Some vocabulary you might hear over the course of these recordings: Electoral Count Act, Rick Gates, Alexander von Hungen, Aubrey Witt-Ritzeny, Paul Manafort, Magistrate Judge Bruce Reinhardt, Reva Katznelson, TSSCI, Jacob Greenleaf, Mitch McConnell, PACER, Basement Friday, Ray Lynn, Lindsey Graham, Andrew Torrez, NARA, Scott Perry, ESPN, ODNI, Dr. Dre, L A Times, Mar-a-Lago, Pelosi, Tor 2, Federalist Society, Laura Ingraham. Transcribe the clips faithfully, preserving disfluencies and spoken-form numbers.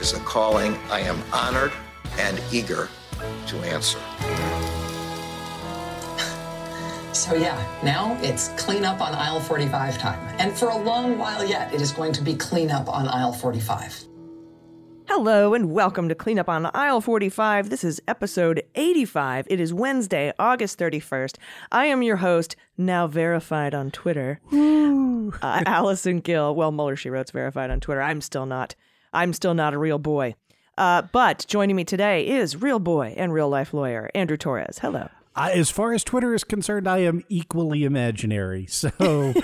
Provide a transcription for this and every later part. is a calling I am honored and eager to answer. So yeah, now it's clean up on aisle forty-five time. And for a long while yet, it is going to be clean up on aisle forty-five. Hello and welcome to Clean Up on Aisle forty-five. This is episode eighty-five. It is Wednesday, August thirty-first. I am your host, now verified on Twitter, uh, Allison Gill. Well, Mueller, She Wrote's verified on Twitter. I'm still not. I'm still not a real boy. Uh, but joining me today is real boy and real life lawyer, Andrew Torrez. Hello. I, as far as Twitter is concerned, I am equally imaginary. So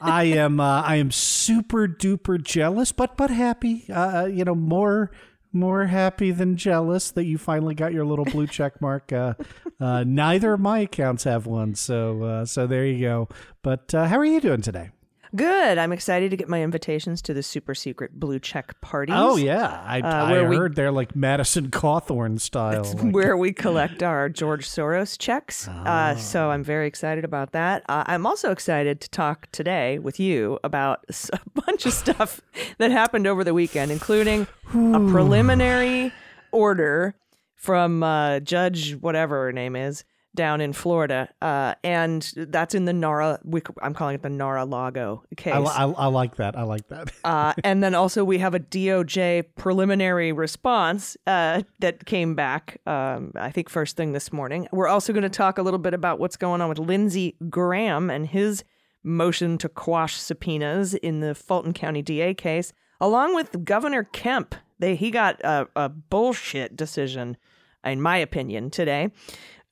I am uh, I am super duper jealous, but but happy, uh, you know, more more happy than jealous that you finally got your little blue check mark. Uh, uh, neither of my accounts have one. So uh, so there you go. But uh, how are you doing today? Good. I'm excited to get my invitations to the super secret blue check parties. Oh, yeah. I, uh, I heard we, they're like Madison Cawthorn style. Like. Where we collect our George Soros checks. Oh. Uh, so I'm very excited about that. Uh, I'm also excited to talk today with you about a bunch of stuff that happened over the weekend, including a preliminary order from uh, Judge whatever her name is. Down in Florida, uh, and that's in the NARA. We, I'm calling it the NARA Lago case. I, I, I like that. I like that. uh, and then also we have a D O J preliminary response uh, that came back. Um, I think first thing this morning. We're also going to talk a little bit about what's going on with Lindsey Graham and his motion to quash subpoenas in the Fulton County D A case, along with Governor Kemp. They he got a, a bullshit decision, in my opinion, today.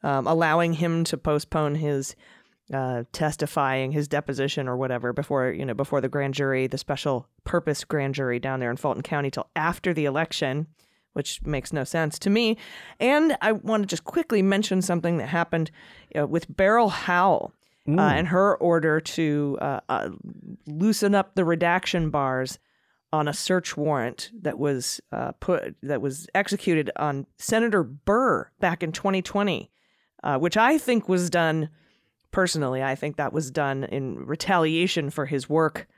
Um, allowing him to postpone his uh, testifying, his deposition or whatever before, you know, before the grand jury, the special purpose grand jury down there in Fulton County till after the election, which makes no sense to me. And I want to just quickly mention something that happened you know, with Beryl Howell mm. uh, and her order to uh, uh, loosen up the redaction bars on a search warrant that was uh, put that was executed on Senator Burr back in twenty twenty. Uh, which I think was done, personally, I think that was done in retaliation for his work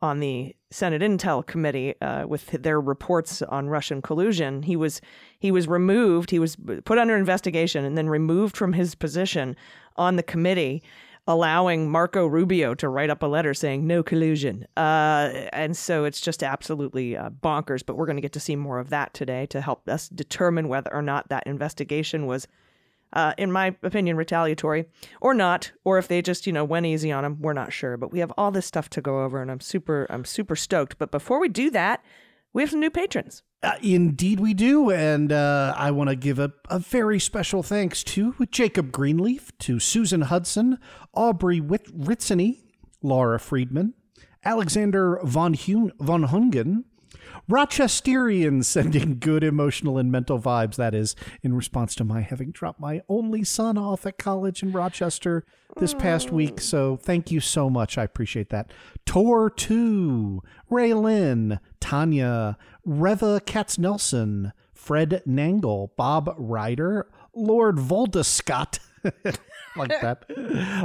on the Senate Intel Committee uh, with their reports on Russian collusion. He was he was removed, he was put under investigation and then removed from his position on the committee, allowing Marco Rubio to write up a letter saying no collusion. Uh, and so it's just absolutely uh, bonkers. But we're going to get to see more of that today to help us determine whether or not that investigation was Uh, in my opinion, retaliatory or not, or if they just, you know, went easy on him, we're not sure. But we have all this stuff to go over and I'm super, I'm super stoked. But before we do that, we have some new patrons. Uh, indeed we do. And uh, I want to give a, a very special thanks to Jacob Greenleaf, to Susan Hudson, Aubrey Witt-Ritzeny, Laura Friedman, Alexander von Hungen, Rochesterian sending good emotional and mental vibes. That is in response to my having dropped my only son off at college in Rochester this past week. So thank you so much. I appreciate that. Tor two, Ray Lynn, Tanya, Reva Katznelson, Fred Nangle, Bob Ryder, Lord Voldescott, like that,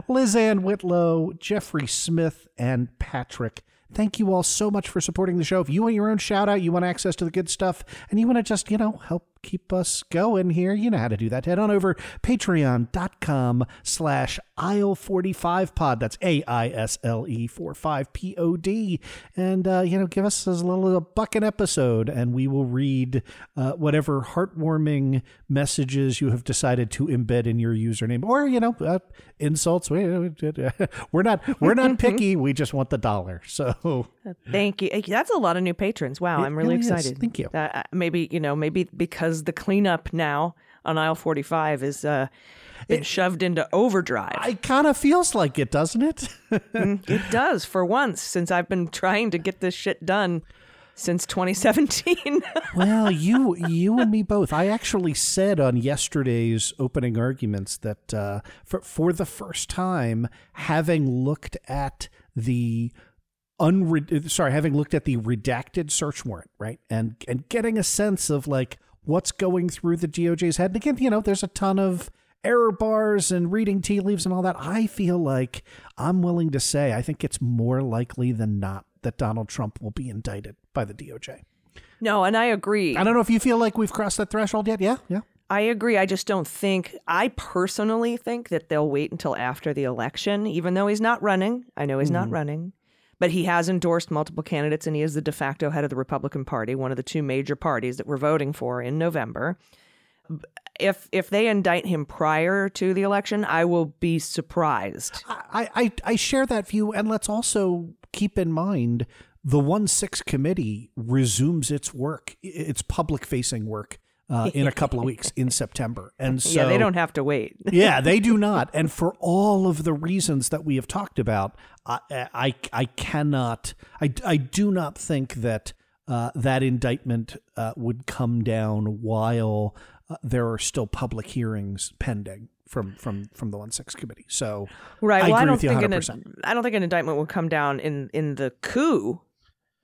Lizanne Whitlow, Jeffrey Smith, and Patrick. Thank you all so much for supporting the show. If you want your own shout out, you want access to the good stuff, and you want to just, you know, help keep us going here. You know how to do that. Head on over patreon.com slash aisle45pod. That's A I S L E four five P O D. And, uh, you know, give us as little as a buck an episode, and we will read uh, whatever heartwarming messages you have decided to embed in your username, or, you know, uh, insults. We, we're not, we're not picky. We just want the dollar. So thank you. That's a lot of new patrons. Wow. It I'm really, really excited. Is. Thank you. Uh, maybe, you know, maybe because the cleanup now on aisle forty-five is uh, been it, shoved into overdrive. It kind of feels like it, doesn't it? It does, for once, since I've been trying to get this shit done since twenty seventeen. Well, you you and me both. I actually said on yesterday's opening arguments that uh, for, for the first time, having looked at the unre- sorry, having looked at the redacted search warrant, right, and and getting a sense of like what's going through the D O J's head. And again, you know, there's a ton of error bars and reading tea leaves and all that. I feel like I'm willing to say I think it's more likely than not that Donald Trump will be indicted by the D O J. No, and I agree. I don't know if you feel like we've crossed that threshold yet. Yeah, yeah. I agree. I just don't think, I personally think that they'll wait until after the election, even though he's not running. I know he's mm. not running, but he has endorsed multiple candidates, and he is the de facto head of the Republican Party, one of the two major parties that we're voting for in November. If if they indict him prior to the election, I will be surprised. I, I, I share that view. And let's also keep in mind, the one six committee resumes its work, its public-facing work, uh, in a couple of weeks in September. And so, yeah, they don't have to wait. Yeah, they do not. And for all of the reasons that we have talked about, I I, I cannot, I, I do not think that uh, that indictment uh, would come down while uh, there are still public hearings pending from from from the one six committee. So right. I well, agree I don't with you think one hundred percent. An, I don't think an indictment will come down in, in the coup.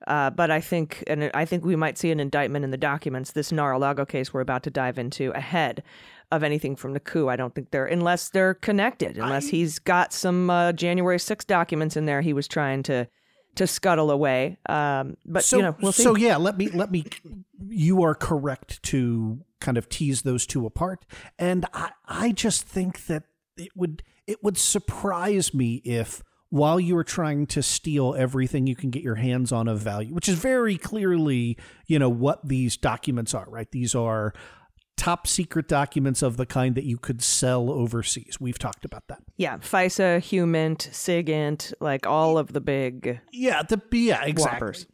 Uh, but I think, and I think we might see an indictment in the documents. This Mar-a-Lago case we're about to dive into ahead of anything from the coup. I don't think they're, unless they're connected, unless I, he's got some uh, January sixth documents in there he was trying to to scuttle away. Um, but so, you know, we'll see. So yeah, let me let me. You are correct to kind of tease those two apart, and I I just think that it would it would surprise me if, while you are trying to steal everything you can get your hands on of value, which is very clearly, you know, what these documents are, right? These are top secret documents of the kind that you could sell overseas. We've talked about that. Yeah. FISA, HUMINT, SIGINT, like all of the big. Yeah. The yeah, exactly. Whoppers.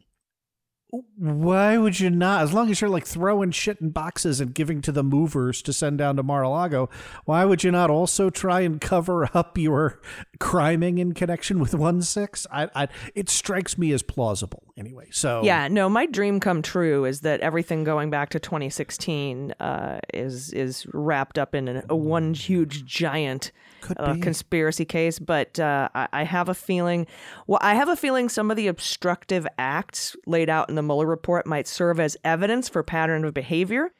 Why would you not? As long as you're like throwing shit in boxes and giving to the movers to send down to Mar-a-Lago, why would you not also try and cover up your criming in connection with one six? I, I, it strikes me as plausible anyway. So yeah, no, my dream come true is that everything going back to twenty sixteen uh, is is wrapped up in an, a one huge giant uh, conspiracy case. But uh, I, I have a feeling. Well, I have a feeling some of the obstructive acts laid out in the Mueller report might serve as evidence for pattern of behavior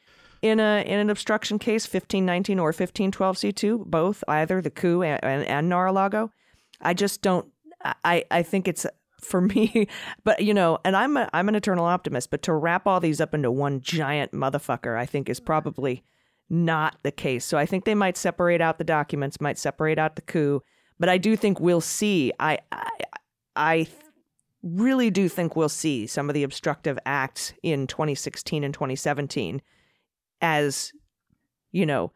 in a in an obstruction case, fifteen nineteen or fifteen twelve C two, both, either the coup and, and, and Mar-a-Lago. I just don't, I, I think it's, for me, but you know, and I'm a, I'm an eternal optimist, but to wrap all these up into one giant motherfucker, I think is probably not the case. So I think they might separate out the documents, might separate out the coup, but I do think we'll see, I, I, I really do think we'll see some of the obstructive acts in twenty sixteen and twenty seventeen as, you know,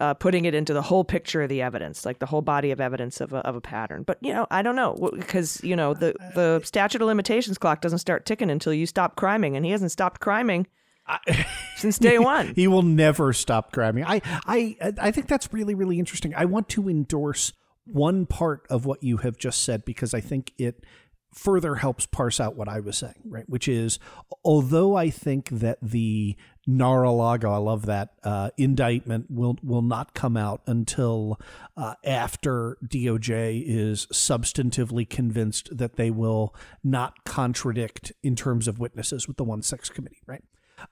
uh, putting it into the whole picture of the evidence, like the whole body of evidence of a, of a pattern. But, you know, I don't know, because, you know, the, the statute of limitations clock doesn't start ticking until you stop criming, and he hasn't stopped criming I, since day one. He will never stop criming. I, I, I think that's really, really interesting. I want to endorse one part of what you have just said, because I think it further helps parse out what I was saying, right? Which is, although I think that the Mar-a-Lago, I love that, uh, indictment will will not come out until uh, after D O J is substantively convinced that they will not contradict in terms of witnesses with the one six committee, right?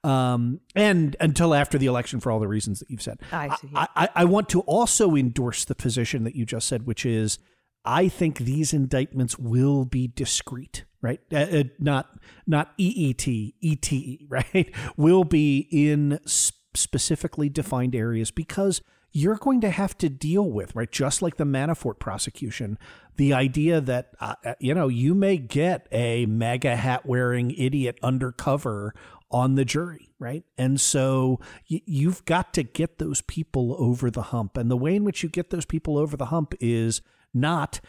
Um, and until after the election, for all the reasons that you've said. I, see. I, I, I want to also endorse the position that you just said, which is, I think these indictments will be discrete, right? Uh, not not E E T, E T E, right? Will be in specifically defined areas, because you're going to have to deal with, right, just like the Manafort prosecution, the idea that, uh, you know, you may get a MAGA hat wearing idiot undercover on the jury, right? And so y- you've got to get those people over the hump. And the way in which you get those people over the hump is not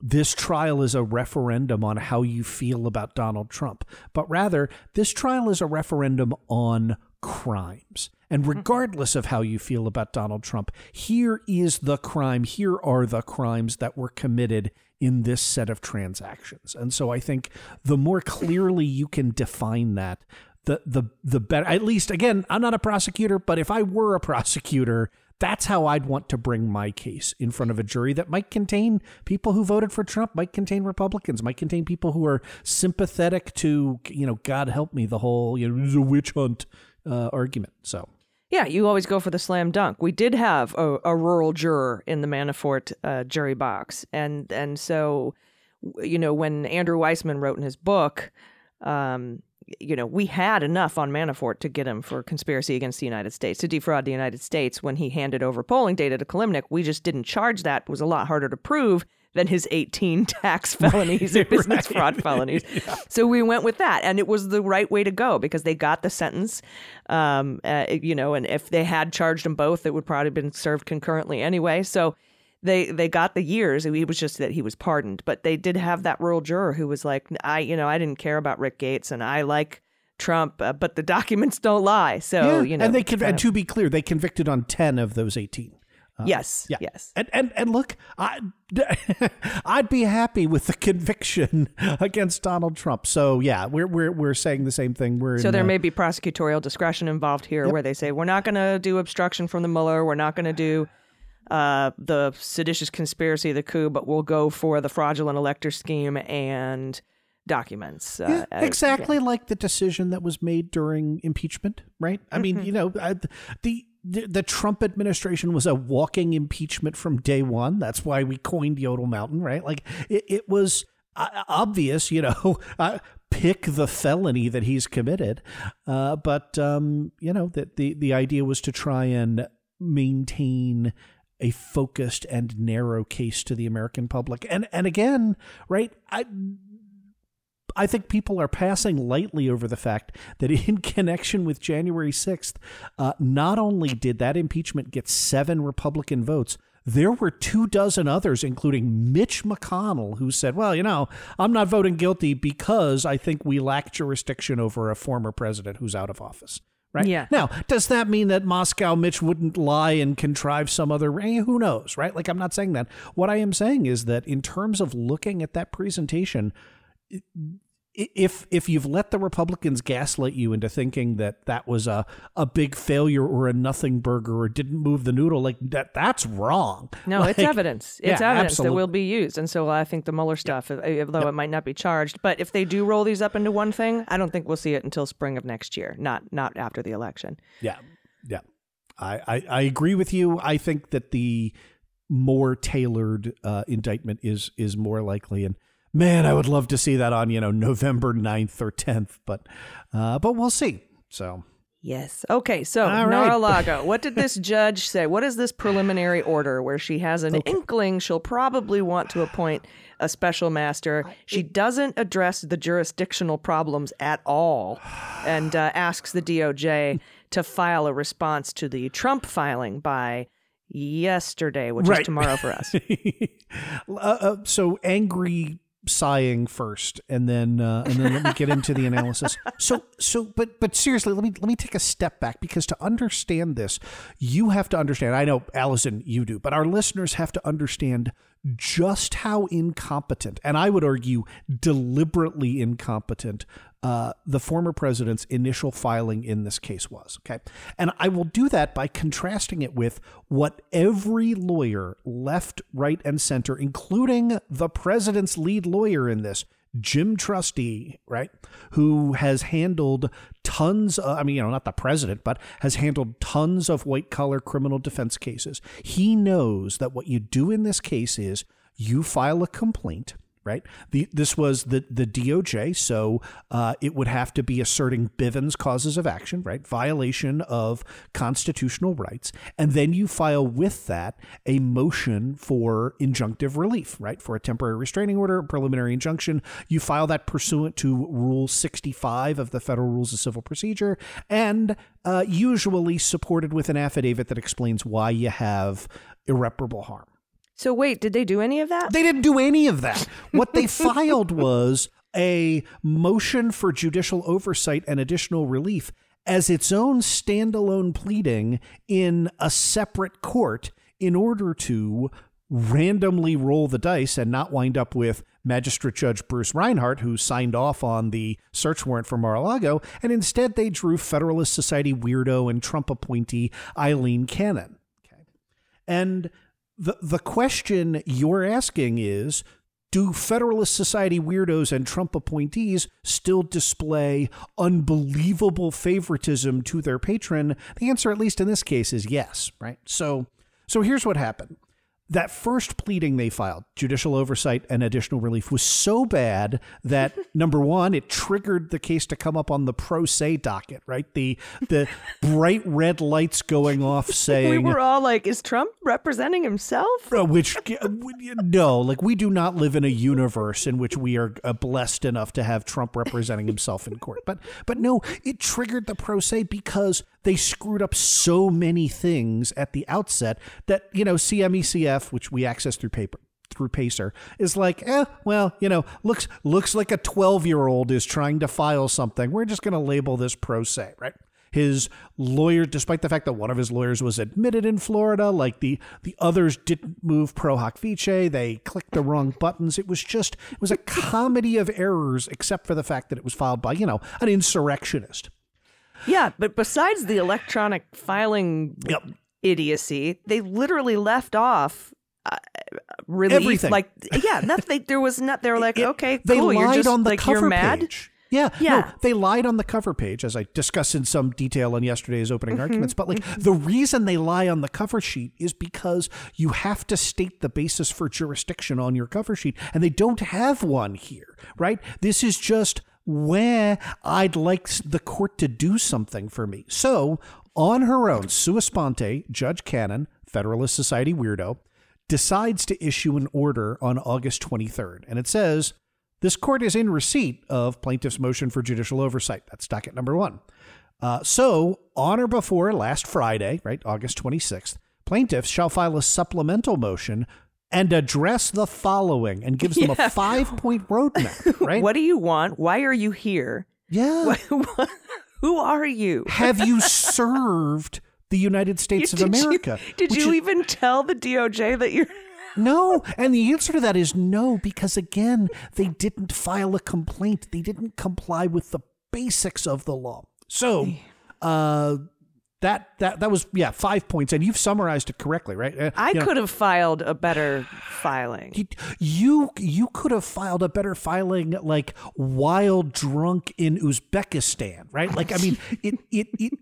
this trial is a referendum on how you feel about Donald Trump, but rather this trial is a referendum on crimes. And regardless of how you feel about Donald Trump, here is the crime. Here are the crimes that were committed in this set of transactions. And so I think the more clearly you can define that, the the the better. At least, again, I'm not a prosecutor, but if I were a prosecutor, that's how I'd want to bring my case in front of a jury that might contain people who voted for Trump, might contain Republicans, might contain people who are sympathetic to, you know, God help me, the whole, you know, the witch hunt uh, argument. So. Yeah, you always go for the slam dunk. We did have a, a rural juror in the Manafort uh, jury box. And and so, you know, when Andrew Weissman wrote in his book, um, you know, we had enough on Manafort to get him for conspiracy against the United States, to defraud the United States when he handed over polling data to Kilimnik. We just didn't charge that. It was a lot harder to prove than his eighteen tax felonies or business right. fraud felonies. Yeah. So we went with that. And it was the right way to go because they got the sentence, um, uh, you know, and if they had charged them both, it would probably have been served concurrently anyway. So they they got the years. It was just that he was pardoned. But they did have that rural juror who was like, I, you know, I didn't care about Rick Gates and I like Trump, uh, but the documents don't lie. So, yeah. you know. And, they conv- and to be clear, they convicted on ten of those eighteen. Uh, yes. Yeah. Yes. And and and look, I, I'd be happy with the conviction against Donald Trump. So yeah, we're we're we're saying the same thing. We're so in, there uh, may be prosecutorial discretion involved here, yep. where they say we're not going to do obstruction from the Mueller, we're not going to do uh, the seditious conspiracy, the coup, but we'll go for the fraudulent elector scheme and documents. Uh, yeah, exactly as, yeah. like the decision that was made during impeachment, right? I mm-hmm. mean, you know, I, the. The Trump administration was a walking impeachment from day one. That's why we coined Yodel Mountain, right? Like it, it was uh, obvious, you know, uh, pick the felony that he's committed. Uh, but, um, you know, that the, the idea was to try and maintain a focused and narrow case to the American public. And, and again, right, I I think people are passing lightly over the fact that in connection with January sixth, uh, not only did that impeachment get seven Republican votes, there were two dozen others, including Mitch McConnell, who said, well, you know, I'm not voting guilty because I think we lack jurisdiction over a former president who's out of office. Right. Yeah. Now, does that mean that Moscow Mitch wouldn't lie and contrive some other? Who knows? Right. Like, I'm not saying that. What I am saying is that in terms of looking at that presentation, if if you've let the Republicans gaslight you into thinking that that was a, a big failure or a nothing burger or didn't move the noodle, like that, that's wrong. No, like, it's evidence. It's yeah, evidence absolutely. That will be used. And so I think the Mueller stuff, yep. although yep. it might not be charged, but if they do roll these up into one thing, I don't think we'll see it until spring of next year, not not after the election. Yeah, yeah. I, I, I agree with you. I think that the more tailored uh, indictment is is more likely. And man, I would love to see that on, you know, November ninth or tenth, but uh, but we'll see. So, yes. OK, so right. Mar-a-Lago, what did this judge say? What is this preliminary order where she has an okay. inkling she'll probably want to appoint a special master? She doesn't address the jurisdictional problems at all and uh, asks the D O J to file a response to the Trump filing by yesterday, which right. is tomorrow for us. uh, uh, so angry. sighing first and then uh, and then let me get into the analysis. So so but but seriously, let me let me take a step back, because to understand this, you have to understand, I know Allison, you do, but our listeners have to understand just how incompetent, and I would argue deliberately incompetent, uh, the former president's initial filing in this case was. Okay. And I will do that by contrasting it with what every lawyer, left, right, and center, including the president's lead lawyer in this, Jim Trusty, right, who has handled tons of, I mean, you know, not the president, but has handled tons of white collar criminal defense cases. He knows that what you do in this case is you file a complaint. right? The, this was the, the D O J, so uh, it would have to be asserting Bivens causes of action, right? Violation of constitutional rights. And then you file with that a motion for injunctive relief, right? For a temporary restraining order, preliminary injunction. You file that pursuant to Rule sixty-five of the Federal Rules of Civil Procedure, and uh, usually supported with an affidavit that explains why you have irreparable harm. So wait, did they do any of that? They didn't do any of that. What they filed was a motion for judicial oversight and additional relief as its own standalone pleading in a separate court in order to randomly roll the dice and not wind up with Magistrate Judge Bruce Reinhardt, who signed off on the search warrant for Mar-a-Lago. And instead, they drew Federalist Society weirdo and Trump appointee Eileen Cannon. Okay. And The the question you're asking is, do Federalist Society weirdos and Trump appointees still display unbelievable favoritism to their patron? The answer, at least in this case, is yes, right? So so here's what happened. That first pleading they filed, judicial oversight and additional relief, was so bad that, number one, it triggered the case to come up on the pro se docket, right? The the bright red lights going off saying... We were all like, is Trump representing himself? Which, no, like we do not live in a universe in which we are blessed enough to have Trump representing himself in court. But, but no, it triggered the pro se because they screwed up so many things at the outset that, you know, C M E C F, which we access through paper, through Pacer, is like, eh, well, you know, looks looks like a twelve-year-old is trying to file something. We're just going to label this pro se, right? His lawyer, despite the fact that one of his lawyers was admitted in Florida, like the the others didn't move pro hoc vice, they clicked the wrong buttons. It was just, it was a comedy of errors, except for the fact that it was filed by, you know, an insurrectionist. Yeah, but besides the electronic filing yep. idiocy, they literally left off uh, relief. Everything. Like, yeah, nothing. There was not. They were like, it, okay, they cool. Lied you're just on the like cover you're mad. Page. Yeah, yeah. No, they lied on the cover page, as I discussed in some detail in yesterday's opening mm-hmm. arguments. But like mm-hmm. the reason they lie on the cover sheet is because you have to state the basis for jurisdiction on your cover sheet, and they don't have one here, right? This is just where I'd like the court to do something for me. So on her own, sua sponte, Judge Cannon, Federalist Society weirdo, decides to issue an order on August twenty-third. And it says, this court is in receipt of plaintiff's motion for judicial oversight. That's docket number one. Uh, so on or before last Friday, right, August twenty-sixth, plaintiffs shall file a supplemental motion and address the following, and gives yeah. them a five-point roadmap, right? What do you want? Why are you here? Yeah. What, what, who are you? Have you served the United States you, of America? You, did you is, even tell the D O J that you're... No. And the answer to that is no, because, again, they didn't file a complaint. They didn't comply with the basics of the law. So... uh That that that was, yeah, five points. And you've summarized it correctly, right? Uh, I you know, could have filed a better filing. You you could have filed a better filing like wild drunk in Uzbekistan, right? Like, I mean, it it, it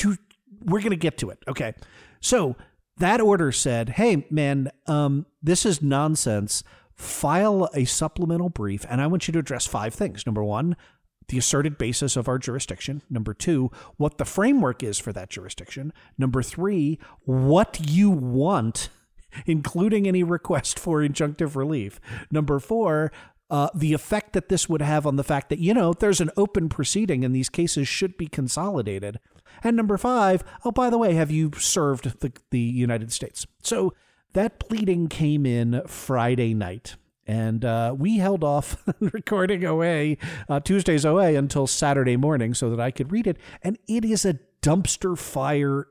to, we're going to get to it. OK, so that order said, hey, man, um, this is nonsense. File a supplemental brief. And I want you to address five things. Number one, the asserted basis of our jurisdiction. Number two, what the framework is for that jurisdiction. Number three, what you want, including any request for injunctive relief. Number four, uh, the effect that this would have on the fact that, you know, there's an open proceeding and these cases should be consolidated. And number five, oh, by the way, have you served the, the United States? So that pleading came in Friday night. And uh, we held off recording O A, uh, Tuesday's O A, until Saturday morning so that I could read it. And it is a dumpster fire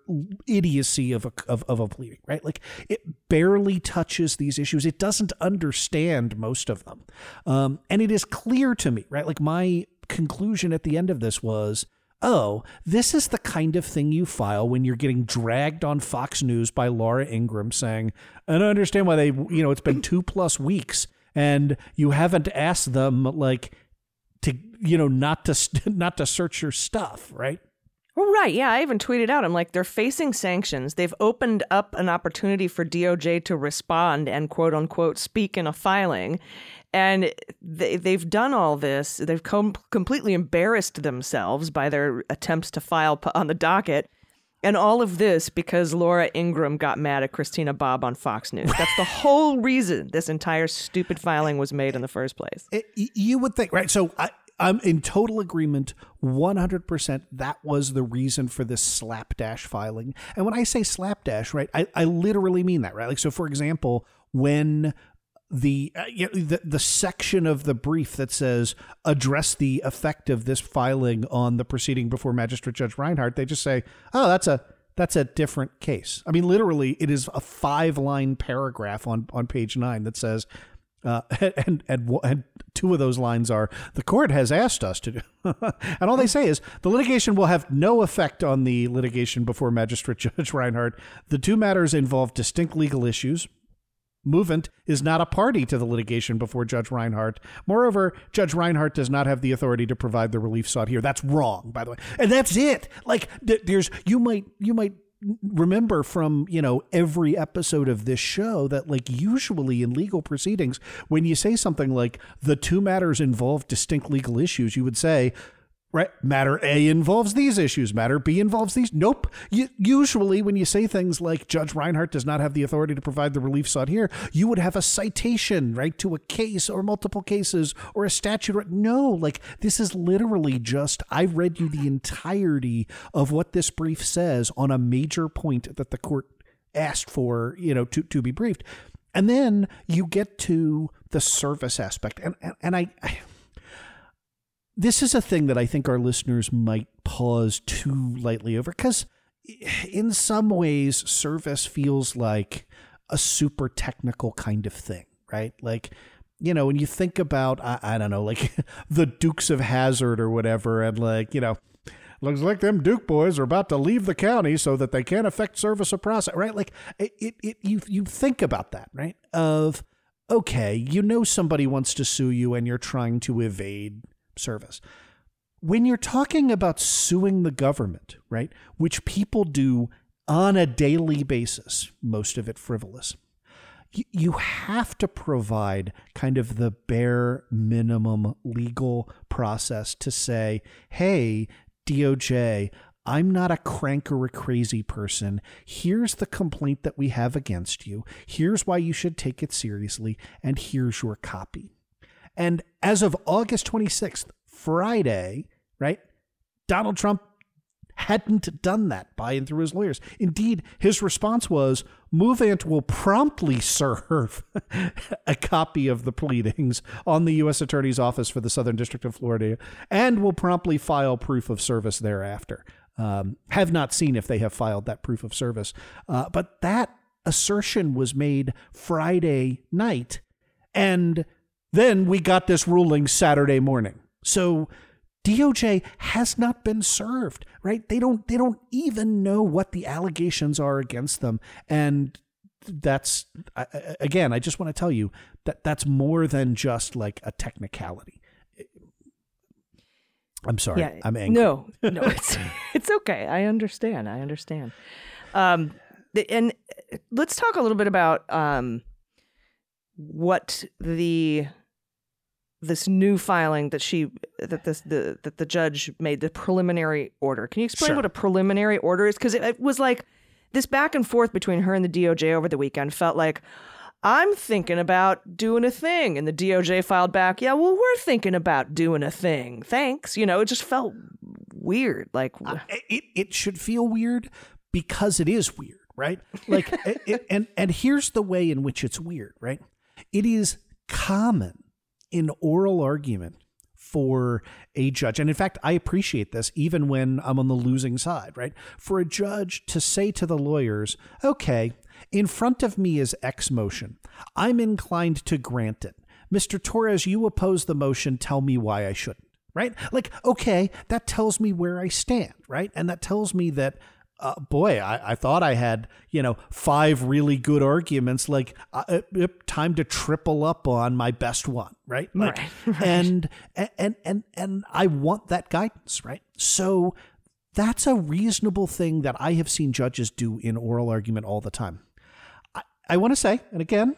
idiocy of a, of, of a pleading, right? Like, it barely touches these issues. It doesn't understand most of them. Um, and it is clear to me, right? Like, my conclusion at the end of this was, oh, this is the kind of thing you file when you're getting dragged on Fox News by Laura Ingraham saying, I don't understand why they, you know, it's been two plus weeks. And you haven't asked them, like, to, you know, not to not to search your stuff, right? Well, right. Yeah, I even tweeted out, I'm like, they're facing sanctions. They've opened up an opportunity for D O J to respond and, quote unquote, speak in a filing. And they, they've done all this. They've com- completely embarrassed themselves by their attempts to file on the docket. And all of this because Laura Ingraham got mad at Christina Bobb on Fox News. That's the whole reason this entire stupid filing was made in the first place. It, you would think, right? So I, I'm in total agreement, one hundred percent. That was the reason for this slapdash filing. And when I say slapdash, right, I, I literally mean that, right? Like, so for example, when the, uh, you know, the the section of the brief that says address the effect of this filing on the proceeding before Magistrate Judge Reinhardt, they just say, oh, that's a that's a different case. I mean, literally, it is a five line paragraph on on page nine that says uh, and, and and two of those lines are the court has asked us to do. And all they say is the litigation will have no effect on the litigation before Magistrate Judge Reinhardt. The two matters involve distinct legal issues. Movant is not a party to the litigation before Judge Reinhardt. Moreover, Judge Reinhardt does not have the authority to provide the relief sought here. That's wrong, by the way. And that's it. Like, there's you might you might remember from, you know, every episode of this show that, like, usually in legal proceedings, when you say something like the two matters involve distinct legal issues, you would say, right, matter A involves these issues, matter B involves these. Nope. You, usually when you say things like Judge Reinhardt does not have the authority to provide the relief sought here, you would have a citation, right, to a case or multiple cases or a statute. No, like this is literally just I read you the entirety of what this brief says on a major point that the court asked for, you know, to, to be briefed. And then you get to the service aspect. And, and, and I... I This is a thing that I think our listeners might pause too lightly over because in some ways service feels like a super technical kind of thing, right? Like, you know, when you think about, I, I don't know, like the Dukes of Hazzard or whatever, and like, you know, looks like them Duke boys are about to leave the county so that they can't affect service or process, right? Like it, it, it you, you think about that, right? Of, okay, you know, somebody wants to sue you and you're trying to evade service. When you're talking about suing the government, right, which people do on a daily basis, most of it frivolous, you, you have to provide kind of the bare minimum legal process to say, hey, D O J, I'm not a crank or a crazy person. Here's the complaint that we have against you. Here's why you should take it seriously. And here's your copy. And as of August twenty-sixth, Friday, right, Donald Trump hadn't done that by and through his lawyers. Indeed, his response was, Movant will promptly serve a copy of the pleadings on the U S Attorney's Office for the Southern District of Florida and will promptly file proof of service thereafter. Um, have not seen if they have filed that proof of service. Uh, but that assertion was made Friday night, and then we got this ruling Saturday morning. So D O J has not been served, right? They don't they don't even know what the allegations are against them. And that's, again, I just want to tell you that that's more than just like a technicality. I'm sorry. Yeah, I'm angry. No, no, it's it's okay. I understand. I understand. Um, and let's talk a little bit about um, what the... this new filing that she that this the that the judge made, the preliminary order. Can you explain sure. what a preliminary order is? Because it, it was like this back and forth between her and the D O J over the weekend felt like I'm thinking about doing a thing, and the D O J filed back, yeah, well, we're thinking about doing a thing. Thanks, you know. It just felt weird. Like uh, it it should feel weird because it is weird, right? Like it, it, and and here's the way in which it's weird, right? It is common in oral argument for a judge, and in fact, I appreciate this even when I'm on the losing side, right? For a judge to say to the lawyers, okay, in front of me is X motion. I'm inclined to grant it. Mister Torrez, you oppose the motion. Tell me why I shouldn't, right? Like, okay, that tells me where I stand, right? And that tells me that Uh, boy, I, I thought I had, you know, five really good arguments, like uh, uh, time to triple up on my best one. Right. Like, right, right. And, and, and, and I want that guidance. Right. So That's a reasonable thing that I have seen judges do in oral argument all the time. I, I want to say, and again,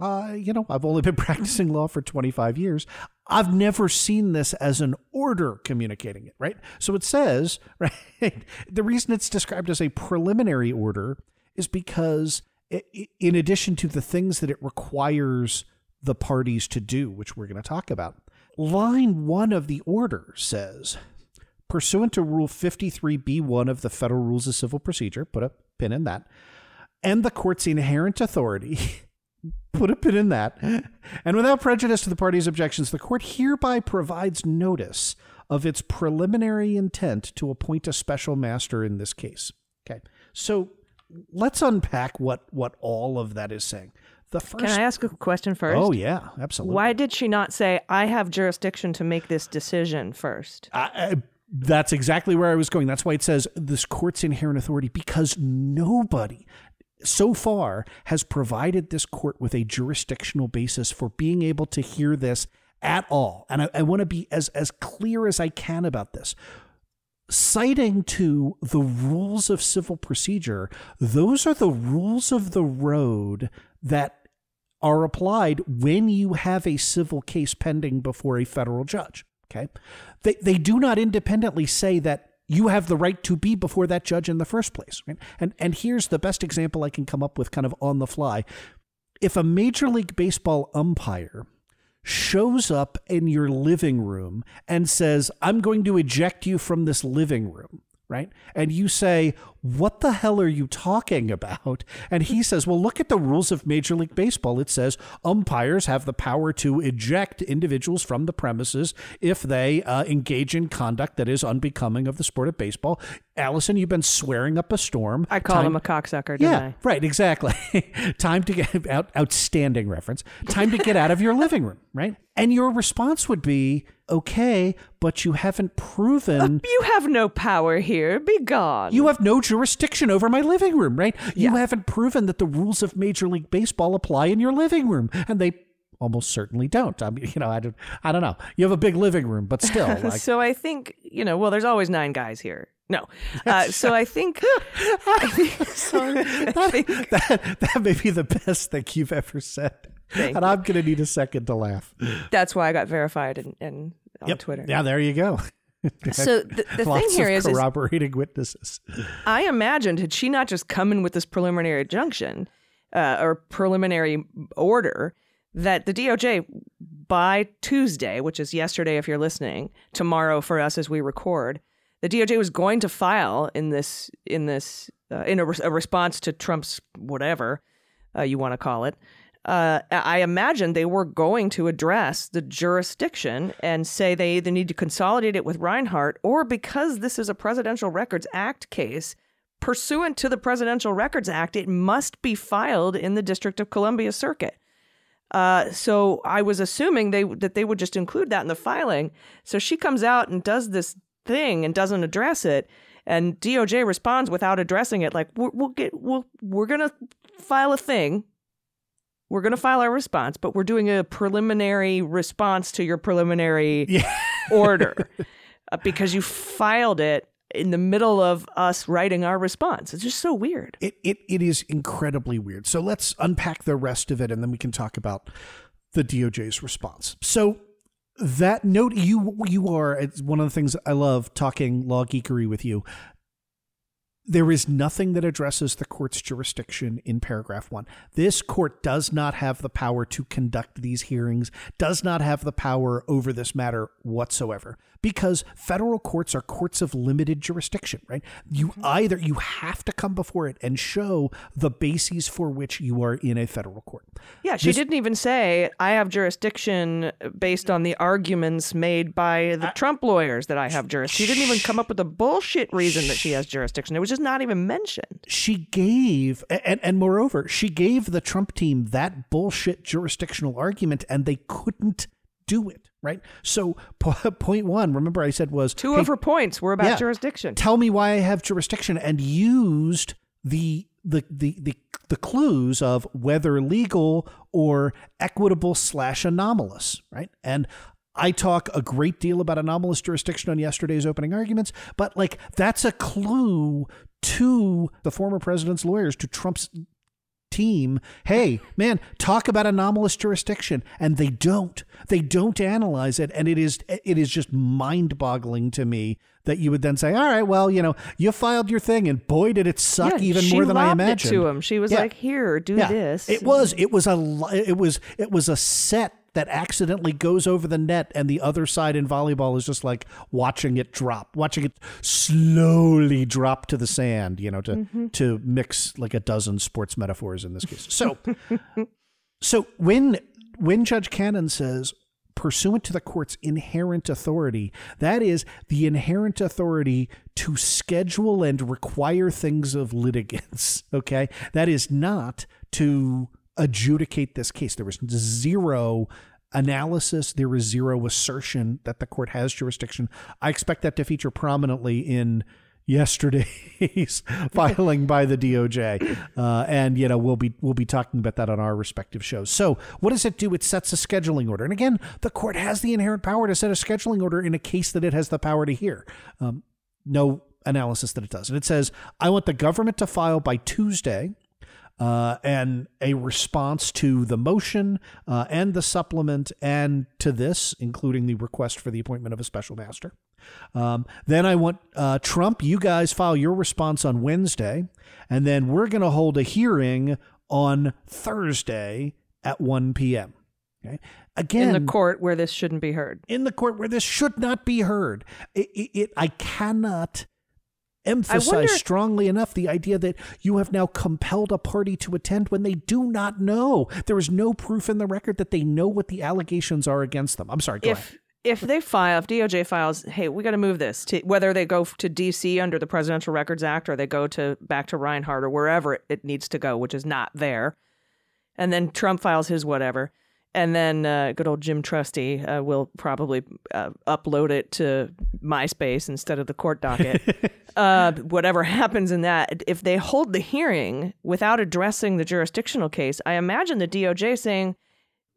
uh, you know, I've only been practicing law for twenty-five years. I've never seen this as an order communicating it, right? So it says, right, the reason it's described as a preliminary order is because it, in addition to the things that it requires the parties to do, which we're going to talk about, line one of the order says, pursuant to Rule fifty-three B one of the Federal Rules of Civil Procedure, put a pin in that, and the court's inherent authority, put a pin in that, and without prejudice to the parties' objections, the court hereby provides notice of its preliminary intent to appoint a special master in this case. Okay, so let's unpack what, what all of that is saying. The first... Can I ask a question first? Oh, yeah, absolutely. Why did she not say, I have jurisdiction to make this decision first? I, I, that's exactly where I was going. That's why it says this court's inherent authority, because nobody so far has provided this court with a jurisdictional basis for being able to hear this at all. And I, I want to be as, as clear as I can about this. Citing to the rules of civil procedure, those are the rules of the road that are applied when you have a civil case pending before a federal judge. Okay, they they do not independently say that you have the right to be before that judge in the first place. Right? And and here's the best example I can come up with, kind of on the fly. If a Major League Baseball umpire shows up in your living room and says, I'm going to eject you from this living room, right? And you say, what the hell are you talking about? And he says, well, look at the rules of Major League Baseball. It says umpires have the power to eject individuals from the premises if they uh, engage in conduct that is unbecoming of the sport of baseball. Allison, you've been swearing up a storm. I called him a cocksucker, didn't yeah, I? Right, exactly. Time to get out, outstanding reference. Time to get out of your living room, right? And your response would be, okay, but you haven't proven... You have no power here. Be gone. You have no jurisdiction over my living room, right? Yeah. You haven't proven that the rules of Major League Baseball apply in your living room, and they almost certainly don't. I mean, you know, I don't, I don't know. You have a big living room, but still. Like... So I think, you know, well, there's always nine guys here. No. Uh, so I think, I think, sorry, I think... That, that may be the best thing you've ever said. Thank and you. I'm going to need a second to laugh. That's why I got verified in, in, on yep. Twitter. Yeah, there you go. So the, the thing here is corroborating is, witnesses. I imagined, had she not just come in with this preliminary injunction uh, or preliminary order, that the D O J by Tuesday, which is yesterday if you're listening, tomorrow for us as we record, the D O J was going to file in this in this uh, in a, re- a response to Trump's whatever uh, you want to call it. Uh, I imagine they were going to address the jurisdiction and say they either need to consolidate it with Reinhardt, or because this is a Presidential Records Act case, pursuant to the Presidential Records Act, it must be filed in the District of Columbia Circuit. Uh, so I was assuming they that they would just include that in the filing. So she comes out and does this thing and doesn't address it. And D O J responds without addressing it, like, we'll, we'll get, we'll, we're going to file a thing. We're going to file our response, but we're doing a preliminary response to your preliminary yeah. order uh, because you filed it in the middle of us writing our response. It's just so weird. It, it It is incredibly weird. So let's unpack the rest of it, and then we can talk about the D O J's response. So that note, you, you are, it's one of the things I love talking law geekery with you. There is nothing that addresses the court's jurisdiction in paragraph one. This court does not have the power to conduct these hearings, does not have the power over this matter whatsoever, because federal courts are courts of limited jurisdiction, right? You either, you have to come before it and show the bases for which you are in a federal court. Yeah, she this, didn't even say, I have jurisdiction based on the arguments made by the I, Trump lawyers that I have jurisdiction. She didn't even come up with a bullshit reason that she has jurisdiction. It was just not even mentioned. She gave, and, and moreover, she gave the Trump team that bullshit jurisdictional argument, and they couldn't do it, right? So po- point one, remember I said was... Two hey, of her points were about yeah, jurisdiction. Tell me why I have jurisdiction, and used the the the the, the clues of whether legal or equitable slash anomalous, right? And I talk a great deal about anomalous jurisdiction on yesterday's opening arguments, but like that's a clue to the former president's lawyers, to Trump's team. Hey, man, talk about anomalous jurisdiction. And they don't. They don't analyze it. And it is it is just mind boggling to me that you would then say, all right, well, you know, you filed your thing and boy, did it suck yeah, even more than I imagined. She lobbed it to him. She was yeah. like, here, do yeah. this. It was it was a it was it was a set that accidentally goes over the net, and the other side in volleyball is just like watching it drop, watching it slowly drop to the sand, you know, to mm-hmm. to mix like a dozen sports metaphors in this case. So so when when Judge Cannon says pursuant to the court's inherent authority, that is the inherent authority to schedule and require things of litigants. OK, that is not to adjudicate this case. There was zero analysis. There is zero assertion that the court has jurisdiction. I expect that to feature prominently in yesterday's filing by the D O J. Uh, and, you know, we'll be we'll be talking about that on our respective shows. So what does it do? It sets a scheduling order. And again, the court has the inherent power to set a scheduling order in a case that it has the power to hear. Um, no analysis that it does. And it says, I want the government to file by Tuesday. Uh, and a response to the motion uh, and the supplement and to this, including the request for the appointment of a special master. Um, then I want uh, Trump, you guys file your response on Wednesday, and then we're going to hold a hearing on Thursday at one p.m. Okay. Again, in the court where this shouldn't be heard. In the court where this should not be heard. It, it, it I cannot emphasize wonder, strongly enough the idea that you have now compelled a party to attend when they do not know. There is no proof in the record that they know what the allegations are against them. I'm sorry, go if, ahead. If they file, if D O J files, hey, we got to move this, to, whether they go to D C under the Presidential Records Act or they go to back to Reinhardt or wherever it needs to go, which is not there. And then Trump files his whatever. And then uh, good old Jim Trusty uh, will probably uh, upload it to MySpace instead of the court docket. uh, whatever happens in that, if they hold the hearing without addressing the jurisdictional case, I imagine the D O J saying,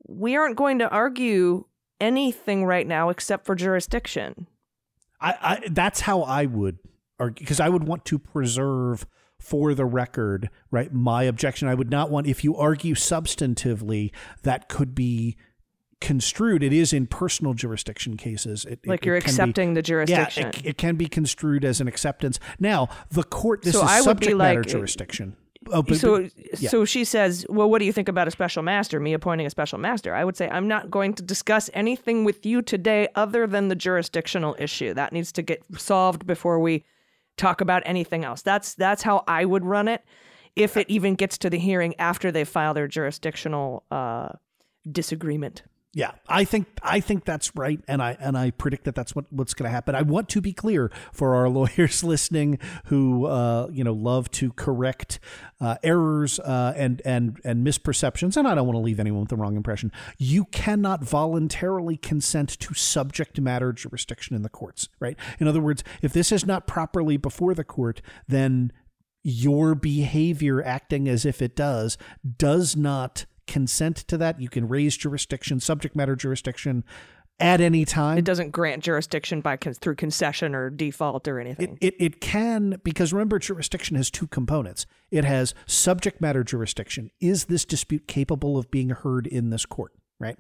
we aren't going to argue anything right now except for jurisdiction. I, I that's how I would argue, because I would want to preserve for the record, right, my objection. I would not want, if you argue substantively, that could be construed. It is in personal jurisdiction cases. It, like it, you're it accepting be, the jurisdiction. Yeah, it, it can be construed as an acceptance. Now, the court, this so is I subject matter like, jurisdiction. Oh, but, so, but, yeah. so she says, well, what do you think about a special master, me appointing a special master? I would say, I'm not going to discuss anything with you today other than the jurisdictional issue. That needs to get solved before we talk about anything else. That's that's how I would run it, if it even gets to the hearing after they file their jurisdictional uh, disagreement. Yeah, I think I think that's right. And I and I predict that that's what, what's going to happen. I want to be clear for our lawyers listening who, uh, you know, love to correct uh, errors uh, and, and and misperceptions. And I don't want to leave anyone with the wrong impression. You cannot voluntarily consent to subject matter jurisdiction in the courts. Right. In other words, if this is not properly before the court, then your behavior acting as if it does does not consent to that. You can raise jurisdiction, subject matter jurisdiction, at any time. It doesn't grant jurisdiction by through concession or default or anything. It, it, it can, because remember, jurisdiction has two components. It has subject matter jurisdiction. Is this dispute capable of being heard in this court, right?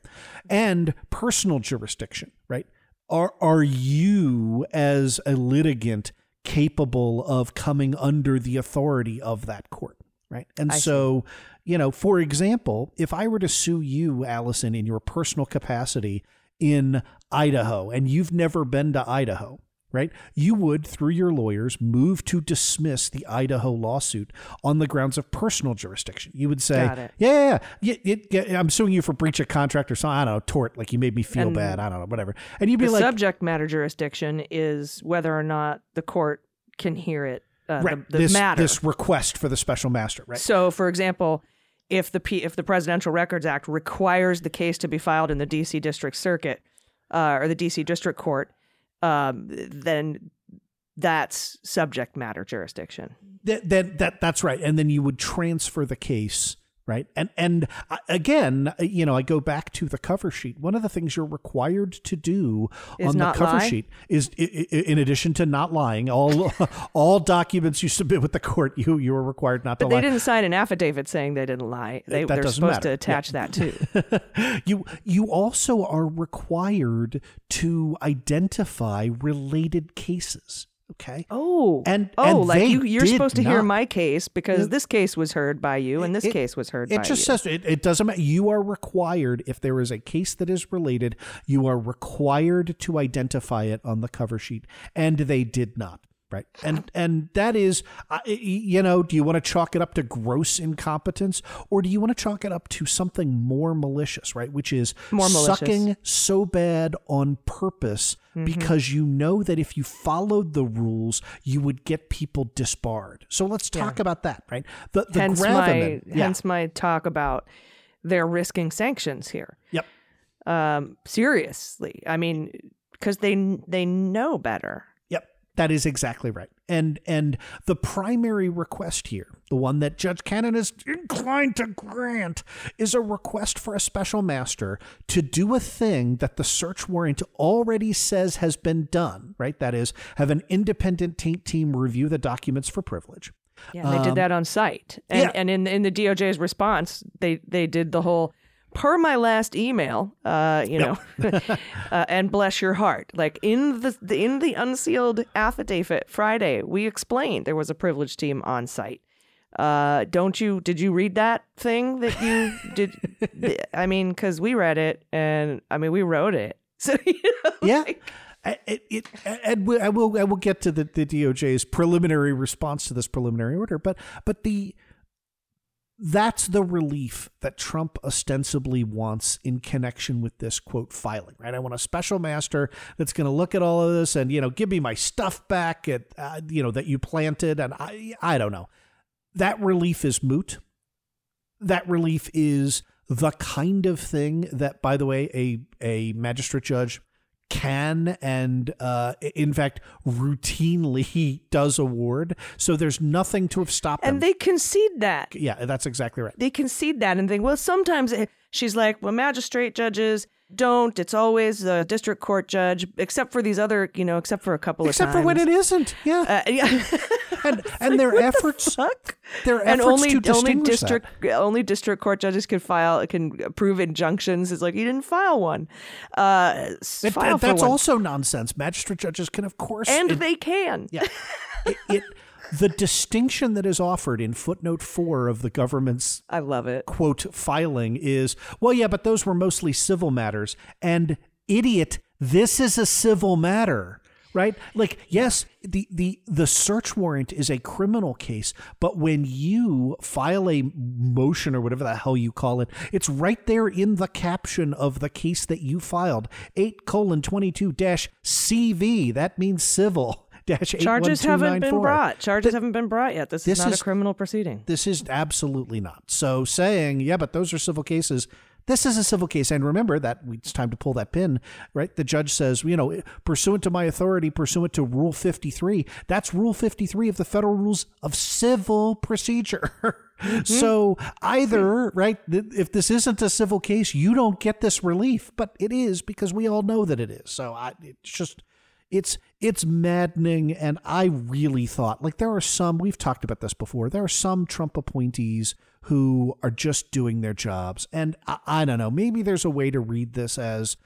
And personal jurisdiction, right? Are, are you as a litigant capable of coming under the authority of that court, right? And I so... see. You know, for example, if I were to sue you, Allison, in your personal capacity in Idaho, and you've never been to Idaho, right, you would, through your lawyers, move to dismiss the Idaho lawsuit on the grounds of personal jurisdiction. You would say, yeah, yeah, yeah, yeah, I'm suing you for breach of contract or something, I don't know, tort, like you made me feel and bad, I don't know, whatever. And you'd be like, subject matter jurisdiction is whether or not the court can hear it. Uh, right. the, the this, matter. This request for the special master. Right. So, for example, If the P- if the Presidential Records Act requires the case to be filed in the D C District Circuit uh, or the D C District Court, um, then that's subject matter jurisdiction. That, that that that's right. And then you would transfer the case Right. And and again, you know, I go back to the cover sheet. One of the things you're required to do is on the cover lie. sheet is, in addition to not lying, all all documents you submit with the court, you you are required not but to lie. But they didn't sign an affidavit saying they didn't lie. They, they're supposed matter. to attach yeah. that too. you you also are required to identify related cases. Okay. Oh, and oh, and like you, you're supposed to not. hear my case because this case was heard by you, and this it, case was heard. It by just you. says it, it doesn't matter. You are required, if there is a case that is related, you are required to identify it on the cover sheet, and they did not. Right. And and that is, you know, do you want to chalk it up to gross incompetence, or do you want to chalk it up to something more malicious? Right. Which is more sucking so bad on purpose mm-hmm. because you know that if you followed the rules, you would get people disbarred. So let's talk yeah. about that. Right. The, the hence, my, yeah. hence my talk about they're risking sanctions here. Yep. Um, seriously. I mean, because they they know better. That is exactly right. And and the primary request here, the one that Judge Cannon is inclined to grant, is a request for a special master to do a thing that the search warrant already says has been done, right? That is, have an independent taint team review the documents for privilege. Yeah, they um, did that on site. And, yeah. and in, in the D O J's response, they, they did the whole... per my last email, uh, you know, yep. uh, and bless your heart. Like in the, the in the unsealed affidavit Friday, we explained there was a privilege team on site. Uh, don't you? Did you read that thing that you did? I mean, because we read it, and I mean, we wrote it. So you know, yeah. Like, I, it, it, I, I will. I will get to the, the D O J's preliminary response to this preliminary order, but but the. That's the relief that Trump ostensibly wants in connection with this, quote, filing, right? I want a special master that's going to look at all of this and, you know, give me my stuff back, at, uh, you know, that you planted. And I, I don't know. That relief is moot. That relief is the kind of thing that, by the way, a, a magistrate judge can and, uh, in fact, routinely he does award. So there's nothing to have stopped them. And they concede that. Yeah, that's exactly right. They concede that and think, well, sometimes it, she's like, well, magistrate judges don't. It's always the district court judge, except for these other, you know, except for a couple except of times. Except for when it isn't. Yeah. Uh, yeah. and and like, their efforts the their efforts and only, to distinguish only district that. Only district court judges can file can approve injunctions. It's like you didn't file one. Uh, it, file it, that's one. also nonsense. Magistrate judges can, of course, and it, they can. Yeah. it, it the distinction that is offered in footnote four of the government's I love it quote filing is well yeah, but those were mostly civil matters. And idiot, this is a civil matter. Right. Like, yes, the, the the search warrant is a criminal case. But when you file a motion or whatever the hell you call it, it's right there in the caption of the case that you filed. eight colon twenty-two dash C V. That means civil. Charges haven't been brought. Charges Th- haven't been brought yet. This, this is not is, a criminal proceeding. This is absolutely not. So saying, yeah, but those are civil cases. This is a civil case. And remember that it's time to pull that pin, right? The judge says, you know, pursuant to my authority, pursuant to Rule fifty-three, that's Rule fifty-three of the Federal Rules of Civil Procedure. Mm-hmm. So either, right, if this isn't a civil case, you don't get this relief, but it is because we all know that it is. So I, it's just... It's it's maddening, and I really thought, like, there are some, we've talked about this before, there are some Trump appointees who are just doing their jobs. And I, I don't know, maybe there's a way to read this as,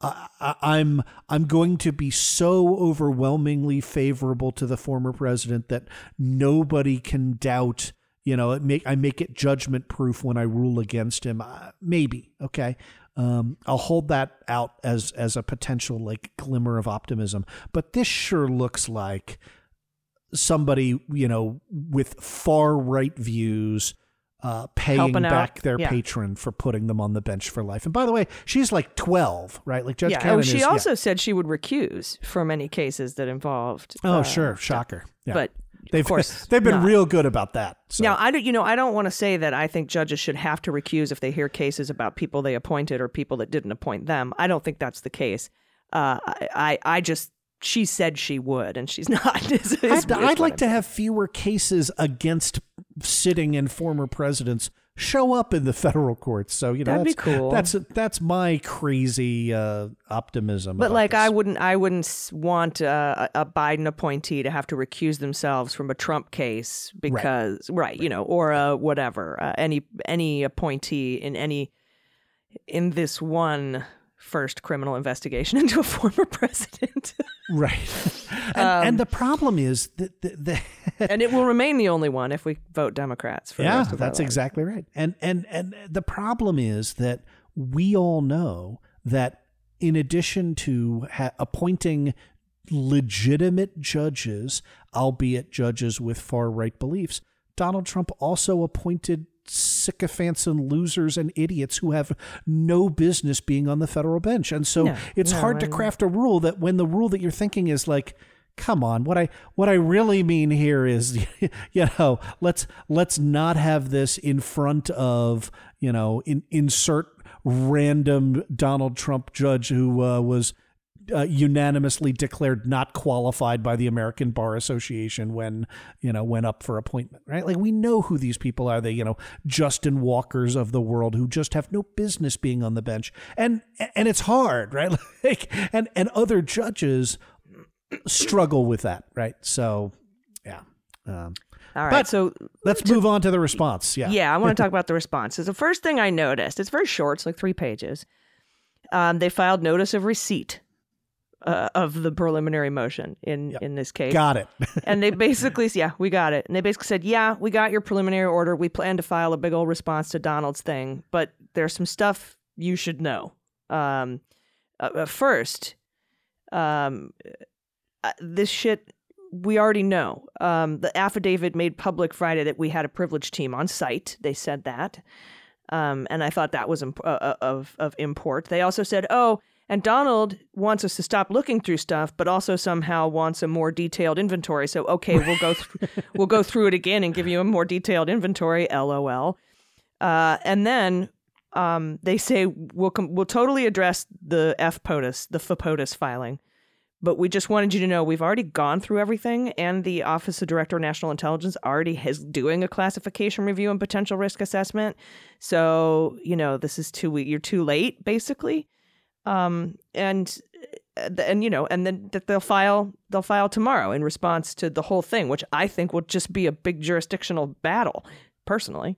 uh, I'm I'm going to be so overwhelmingly favorable to the former president that nobody can doubt, you know, it make, I make it judgment-proof when I rule against him. Uh, maybe, okay? Um, I'll hold that out as as a potential like glimmer of optimism, but this sure looks like somebody, you know, with far right views uh, paying Helping back out. their yeah. patron for putting them on the bench for life. And by the way, she's like twelve, right? Like Judge yeah, Cannon. She is, also yeah. said she would recuse from any cases that involved. Oh, uh, sure, shocker. Yeah. But they've, of course, they've been not. real good about that. So. Now, I don't, you know, I don't want to say that I think judges should have to recuse if they hear cases about people they appointed or people that didn't appoint them. I don't think that's the case. Uh, I, I, I just, she said she would, and she's not. I'd, I'd like to have fewer cases against sitting and former presidents show up in the federal courts. So, you know, that'd that's, be cool. That's that's my crazy uh, optimism. But like, this. I wouldn't I wouldn't want uh, a Biden appointee to have to recuse themselves from a Trump case because, right, right, right. you know, or uh, whatever, uh, any any appointee in any in this one first criminal investigation into a former president. Right. And, um, and the problem is that... The, the and it will remain the only one if we vote Democrats. For yeah, the rest of that's exactly right. And, and, and the problem is that we all know that in addition to ha- appointing legitimate judges, albeit judges with far-right beliefs, Donald Trump also appointed sycophants and losers and idiots who have no business being on the federal bench. And so no, it's no, hard I to craft a rule that when the rule that you're thinking is like, come on, what I what I really mean here is, you know, let's let's not have this in front of, you know, in, insert random Donald Trump judge who uh, was Uh, unanimously declared not qualified by the American Bar Association when, you know, went up for appointment, right? Like, we know who these people are. They, you know, Justin Walkers of the world who just have no business being on the bench. And, and it's hard, right? Like, and, and other judges struggle with that, right? So, yeah. Um, All right. But so let's to, move on to the response. Yeah. Yeah. I want to talk about the response. So the first thing I noticed, it's very short. It's like three pages. Um, they filed notice of receipt. Uh, of the preliminary motion in, yep. in this case. Got it. And they basically, yeah, we got it. And they basically said, yeah, we got your preliminary order. We plan to file a big old response to Donald's thing, but there's some stuff you should know. Um, uh, first, um, uh, this shit, we already know. Um, the affidavit made public Friday that we had a privilege team on site. They said that. Um, and I thought that was imp- uh, of, of import. They also said, oh, and Donald wants us to stop looking through stuff, but also somehow wants a more detailed inventory. So, okay, we'll go th- we'll go through it again and give you a more detailed inventory. L O L. Uh, and then um, they say we'll com- we'll totally address the F POTUS, the F POTUS filing, but we just wanted you to know we've already gone through everything, and the Office of Director of National Intelligence already is doing a classification review and potential risk assessment. So, you know, this is too you're too late, basically. Um, and, and, you know, and then that they'll file, they'll file tomorrow in response to the whole thing, which I think will just be a big jurisdictional battle personally.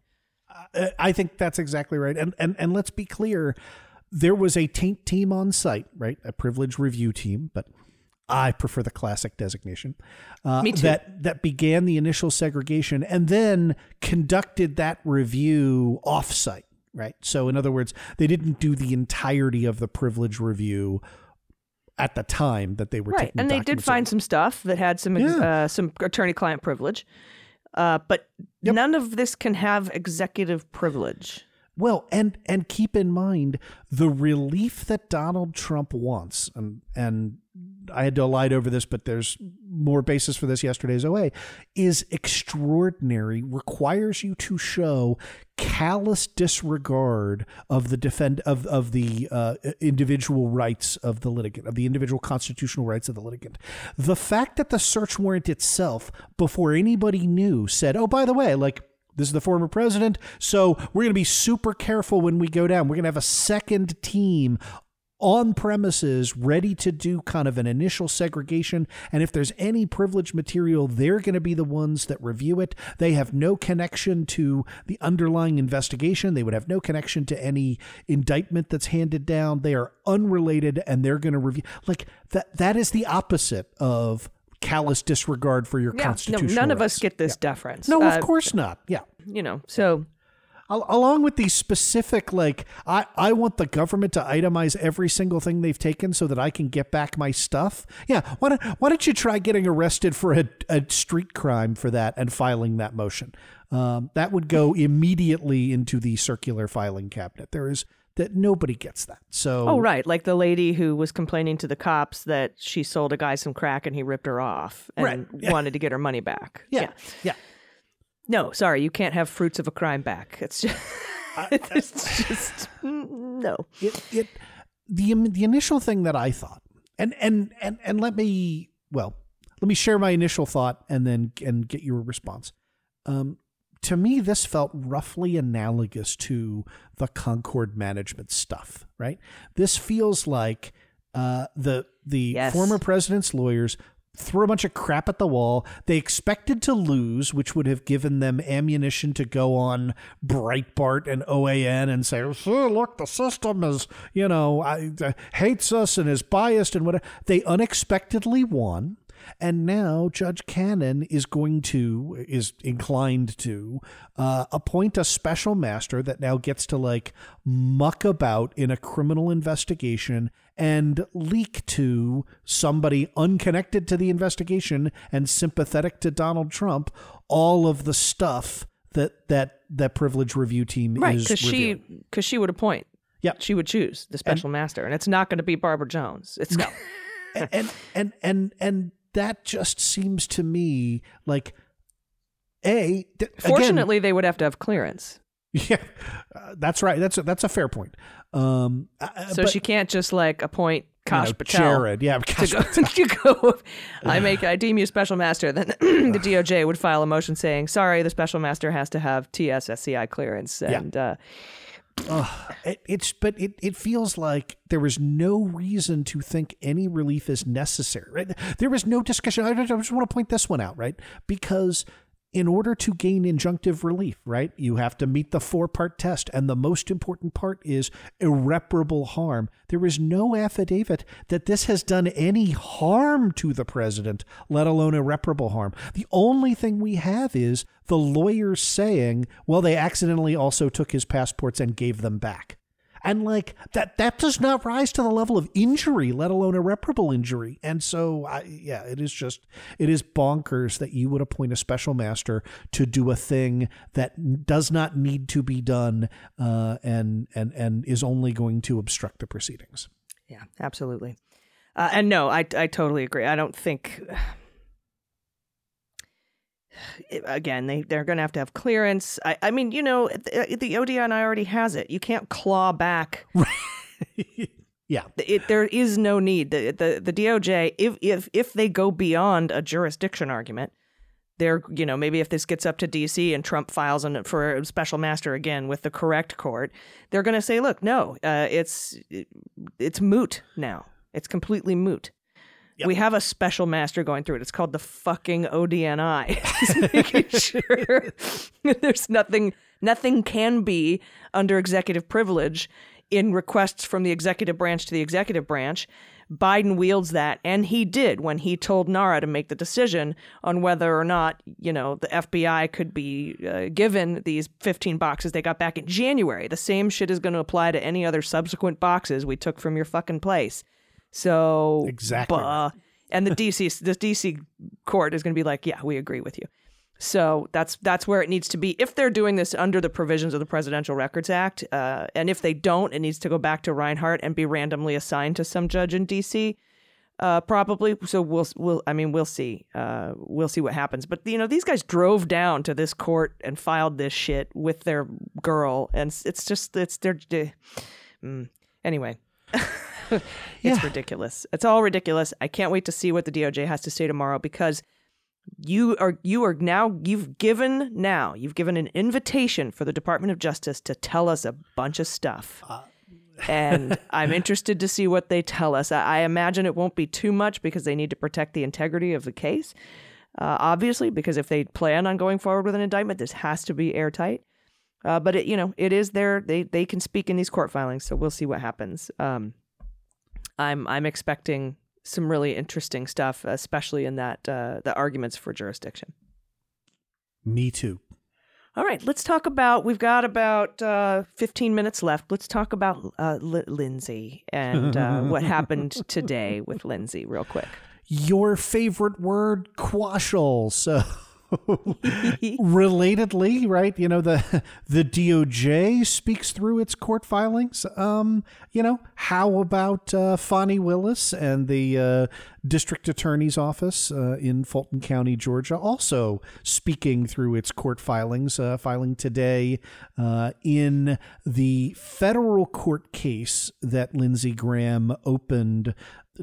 Uh, I think that's exactly right. And, and, and let's be clear, there was a taint team on site, right? A privilege review team, but I prefer the classic designation, uh, Me too. that, that began the initial segregation and then conducted that review offsite. Right. So in other words, they didn't do the entirety of the privilege review at the time that they were right. taking and they did find out. Some stuff that had some yeah. uh, some attorney-client privilege. Uh, but yep. none of this can have executive privilege. Well, and and keep in mind the relief that Donald Trump wants. And, and I had to elide over this, but there's more basis for this. Yesterday's O A is extraordinary, requires you to show callous disregard of the defend of, of the uh, individual rights of the litigant, of the individual constitutional rights of the litigant. The fact that the search warrant itself, before anybody knew, said, oh, by the way, like, this is the former president, so we're going to be super careful when we go down. We're going to have a second team on premises ready to do kind of an initial segregation. And if there's any privileged material, they're going to be the ones that review it. They have no connection to the underlying investigation. They would have no connection to any indictment that's handed down. They are unrelated, and they're going to review. Like, that, that is the opposite of callous disregard for your yeah, constitutional rights. No, none of us get this yeah. deference. No, of uh, course not. Yeah. You know, so... Along with these specific, like, I, I want the government to itemize every single thing they've taken so that I can get back my stuff. Yeah. Why don't, why don't you try getting arrested for a, a street crime for that and filing that motion? Um, that would go immediately into the circular filing cabinet. There is that nobody gets that. So. Oh, right. Like the lady who was complaining to the cops that she sold a guy some crack and he ripped her off and right. yeah. wanted to get her money back. Yeah. Yeah. yeah. No, sorry, you can't have fruits of a crime back. It's just, it's just no. It, it, the the initial thing that I thought, and and and and let me well, let me share my initial thought and then and get your response. Um, to me, this felt roughly analogous to the Concord management stuff, right? This feels like uh, the the yes. former president's lawyers threw a bunch of crap at the wall. They expected to lose, which would have given them ammunition to go on Breitbart and O A N and say, oh, look, the system is, you know, I, uh, hates us and is biased and whatever. They unexpectedly won. And now Judge Cannon is going to, is inclined to uh, appoint a special master that now gets to like muck about in a criminal investigation and leak to somebody unconnected to the investigation and sympathetic to Donald Trump all of the stuff that that, that privilege review team right, is reviewing. Right, she, because she would appoint. Yeah. She would choose the special and, master. And it's not going to be Barbara Jones. It's no. and, and, and, and, and that just seems to me like, A, th- Fortunately, again, they would have to have clearance. Yeah, uh, that's right. That's a, that's a fair point. Um, uh, so but, she can't just like appoint Kosh you know, Patel. Jared, yeah. Kosh to go, to go I make I deem you special master. Then the D O J would file a motion saying, sorry, the special master has to have T S S C I clearance. And yeah. uh, Uh, it, it's but it, it feels like there was no reason to think any relief is necessary. Right? There was no discussion. I just want to point this one out, right? Because in order to gain injunctive relief, right, you have to meet the four-part test, and the most important part is irreparable harm. There is no affidavit that this has done any harm to the president, let alone irreparable harm. The only thing we have is the lawyers saying, well, they accidentally also took his passports and gave them back. And like that, that does not rise to the level of injury, let alone irreparable injury. And so, I, yeah, it is just, it is bonkers that you would appoint a special master to do a thing that does not need to be done, uh, and and and is only going to obstruct the proceedings. Yeah, absolutely. Uh, and no, I I totally agree. I don't think. Again, they, they're going to have to have clearance. I, I mean, you know, the, the O D N I already has it. You can't claw back. yeah. It, there is no need. The, the, the D O J, if, if if they go beyond a jurisdiction argument, they're, you know, maybe if this gets up to D C and Trump files an, for a special master again with the correct court, they're going to say, look, no, uh, it's it, it's moot now. It's completely moot. Yep. We have a special master going through it. It's called the fucking O D N I. Making sure there's nothing, nothing can be under executive privilege in requests from the executive branch to the executive branch. Biden wields that, and he did when he told NARA to make the decision on whether or not, you know, the F B I could be uh, given these fifteen boxes they got back in January. The same shit is going to apply to any other subsequent boxes we took from your fucking place. So exactly, bah. And the D C the D C court is going to be like, yeah, we agree with you. So that's that's where it needs to be. If they're doing this under the provisions of the Presidential Records Act, uh, and if they don't, it needs to go back to Reinhardt and be randomly assigned to some judge in D C Uh, probably. So we'll we'll I mean we'll see uh, we'll see what happens. But you know, these guys drove down to this court and filed this shit with their girl, and it's just it's their uh, mm. anyway. It's yeah. ridiculous. It's all ridiculous. I can't wait to see what the D O J has to say tomorrow, because you are you are now you've given now you've given an invitation for the Department of Justice to tell us a bunch of stuff. Uh. And I'm interested to see what they tell us. I, I imagine it won't be too much, because they need to protect the integrity of the case, uh, obviously, because if they plan on going forward with an indictment, this has to be airtight. Uh, but, it, you know, it is there. They, they can speak in these court filings. So we'll see what happens. Um I'm I'm expecting some really interesting stuff, especially in that uh, the arguments for jurisdiction. Me too. All right, let's talk about. We've got about uh, fifteen minutes left. Let's talk about uh, L- Lindsey and uh, what happened today with Lindsey, real quick. Your favorite word, quashel. So. Relatedly, right? You know, the the D O J speaks through its court filings. Um, you know, how about uh, Fani Willis and the uh, District Attorney's Office uh, in Fulton County, Georgia, also speaking through its court filings, uh, filing today uh, in the federal court case that Lindsey Graham opened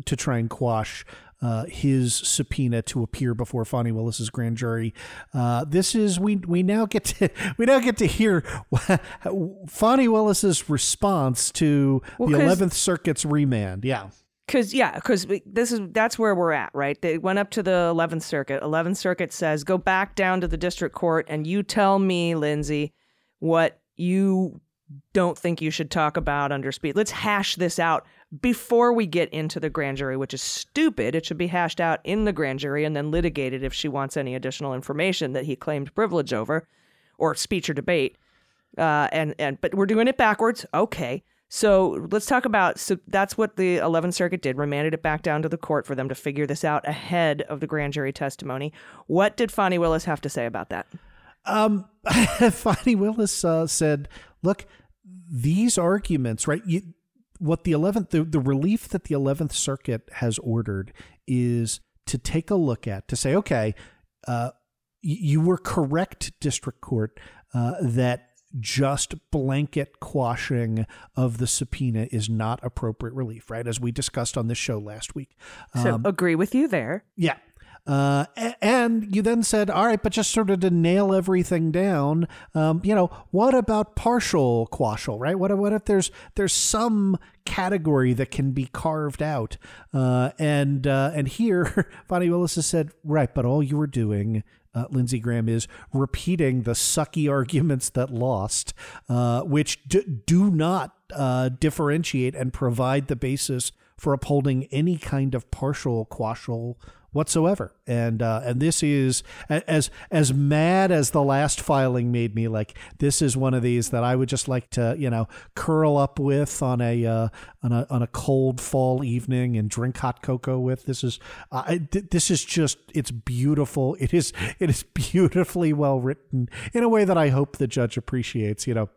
to try and quash uh, his subpoena to appear before Fani Willis's grand jury. Uh, this is we we now get to we now get to hear Fani Willis's response to well, the eleventh Circuit's remand. Yeah. Because, yeah, because this is that's where we're at, right? They went up to the eleventh Circuit. eleventh Circuit says, go back down to the district court and you tell me, Lindsey, what you don't think you should talk about under speed. Let's hash this out before we get into the grand jury, which is stupid. It should be hashed out in the grand jury and then litigated if she wants any additional information that he claimed privilege over or speech or debate. Uh, and, and but we're doing it backwards. Okay. So let's talk about, so that's what the eleventh Circuit did, remanded it back down to the court for them to figure this out ahead of the grand jury testimony. What did Fani Willis have to say about that? Um, Fani Willis uh, said, look, these arguments, right, you, what the eleventh, the, the relief that the eleventh Circuit has ordered is to take a look at, to say, okay, uh, you were correct, district court, uh, that just blanket quashing of the subpoena is not appropriate relief, right? As we discussed on this show last week. So um, agree with you there. Yeah. Uh, and you then said, all right, but just sort of to nail everything down, um, you know, what about partial quashal, right? What, what if there's there's some category that can be carved out? Uh, and uh, and here, Fani Willis has said, right, but all you were doing, Uh, Lindsey Graham, is repeating the sucky arguments that lost, uh, which d- do not uh, differentiate and provide the basis for upholding any kind of partial quashal whatsoever. And uh, and this is, as as mad as the last filing made me, like, this is one of these that I would just like to, you know, curl up with on a uh, on a on a cold fall evening and drink hot cocoa with. This is uh, I, this is just it's beautiful. It is it is beautifully well written in a way that I hope the judge appreciates. You know,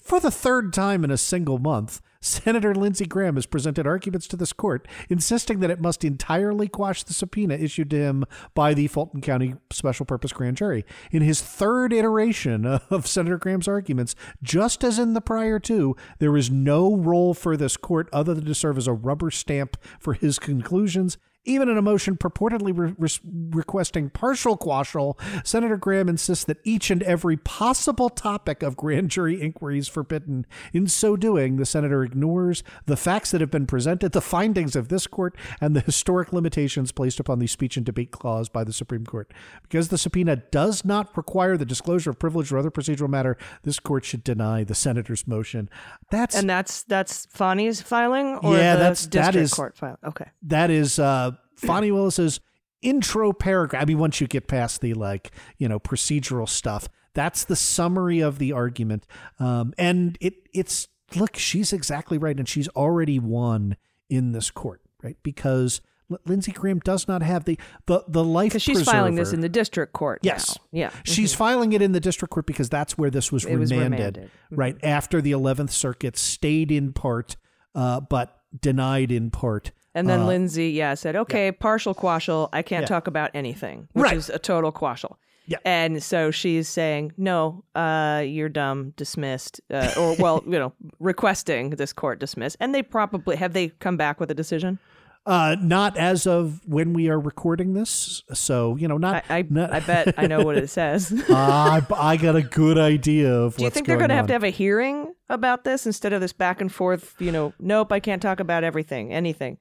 for the third time in a single month, Senator Lindsey Graham has presented arguments to this court insisting that it must entirely quash the subpoena issued to him by the Fulton County Special Purpose Grand Jury. In his third iteration of Senator Graham's arguments, just as in the prior two, there is no role for this court other than to serve as a rubber stamp for his conclusions. Even in a motion purportedly re- re- requesting partial quashal, Senator Graham insists that each and every possible topic of grand jury inquiry is forbidden. In so doing, the senator ignores the facts that have been presented, the findings of this court, and the historic limitations placed upon the speech and debate clause by the Supreme Court. Because the subpoena does not require the disclosure of privilege or other procedural matter, this court should deny the senator's motion. That's and that's that's Fani's filing, or yeah, the that's district that is, court filing. Okay, that is. Uh, Fani Willis's intro paragraph. I mean, once you get past the, like, you know, procedural stuff, that's the summary of the argument. Um, and it it's look, she's exactly right. And she's already won in this court, right? Because Lindsey Graham does not have the the, the life preserver. She's filing this in the district court. Yes. Now. Yeah. She's mm-hmm. filing it in the district court because that's where this was remanded, was remanded. Right? Mm-hmm. After the eleventh Circuit stayed in part, uh, but denied in part. And then uh, Lindsey, yeah, said, okay, yeah. partial quashal, I can't yeah. talk about anything, which right. is a total quashal. Yeah. And so she's saying, no, uh, you're dumb, dismissed, uh, or, well, you know, requesting this court dismiss. And they probably, have they come back with a decision? Uh, not as of when we are recording this. So, you know, not... I, I, not I bet I know what it says. uh, I, I got a good idea of what's going on. Do you think they're going to have to have a hearing about this instead of this back and forth, you know, nope, I can't talk about everything, anything?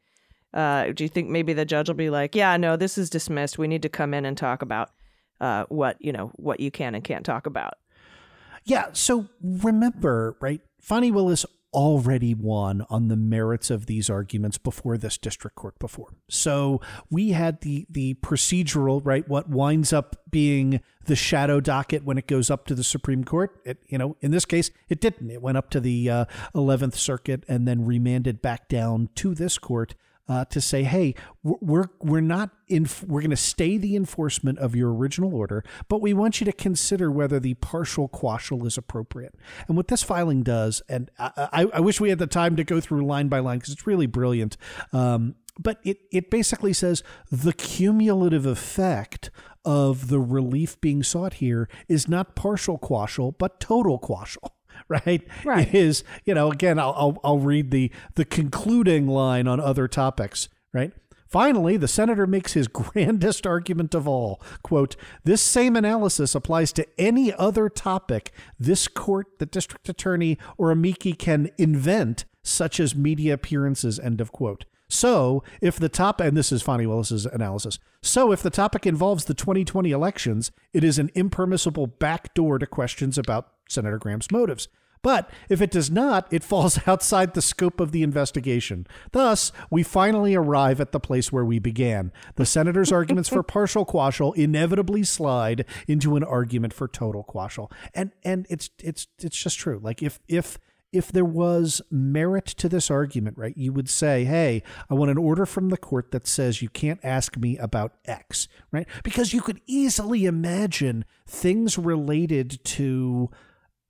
Uh, do you think maybe the judge will be like, yeah, no, this is dismissed. We need to come in and talk about uh, what, you know, what you can and can't talk about. Yeah. So remember, right, Fani Willis already won on the merits of these arguments before this district court before. So we had the the procedural, right, what winds up being the shadow docket when it goes up to the Supreme Court. It, you know, in this case, it didn't. It went up to the uh, eleventh Circuit and then remanded back down to this court. Uh, to say, hey, we're we're not in. We're going to stay the enforcement of your original order, but we want you to consider whether the partial quashal is appropriate. And what this filing does, and I, I wish we had the time to go through line by line because it's really brilliant. Um, but it it basically says the cumulative effect of the relief being sought here is not partial quashal, but total quashal. right? Right. Is, you know, again, I'll, I'll, I'll read the, the concluding line on other topics, right? Finally, the senator makes his grandest argument of all. Quote, this same analysis applies to any other topic this court, the district attorney, or amici can invent, such as media appearances, end of quote. So if the top, and this is Fani Willis's analysis, so if the topic involves the twenty twenty elections, it is an impermissible backdoor to questions about Senator Graham's motives. But if it does not, it falls outside the scope of the investigation. Thus, we finally arrive at the place where we began. The senator's arguments for partial quashel inevitably slide into an argument for total quashel. And and it's it's it's just true. Like if if if there was merit to this argument, right, you would say, hey, I want an order from the court that says you can't ask me about X, right? Because you could easily imagine things related to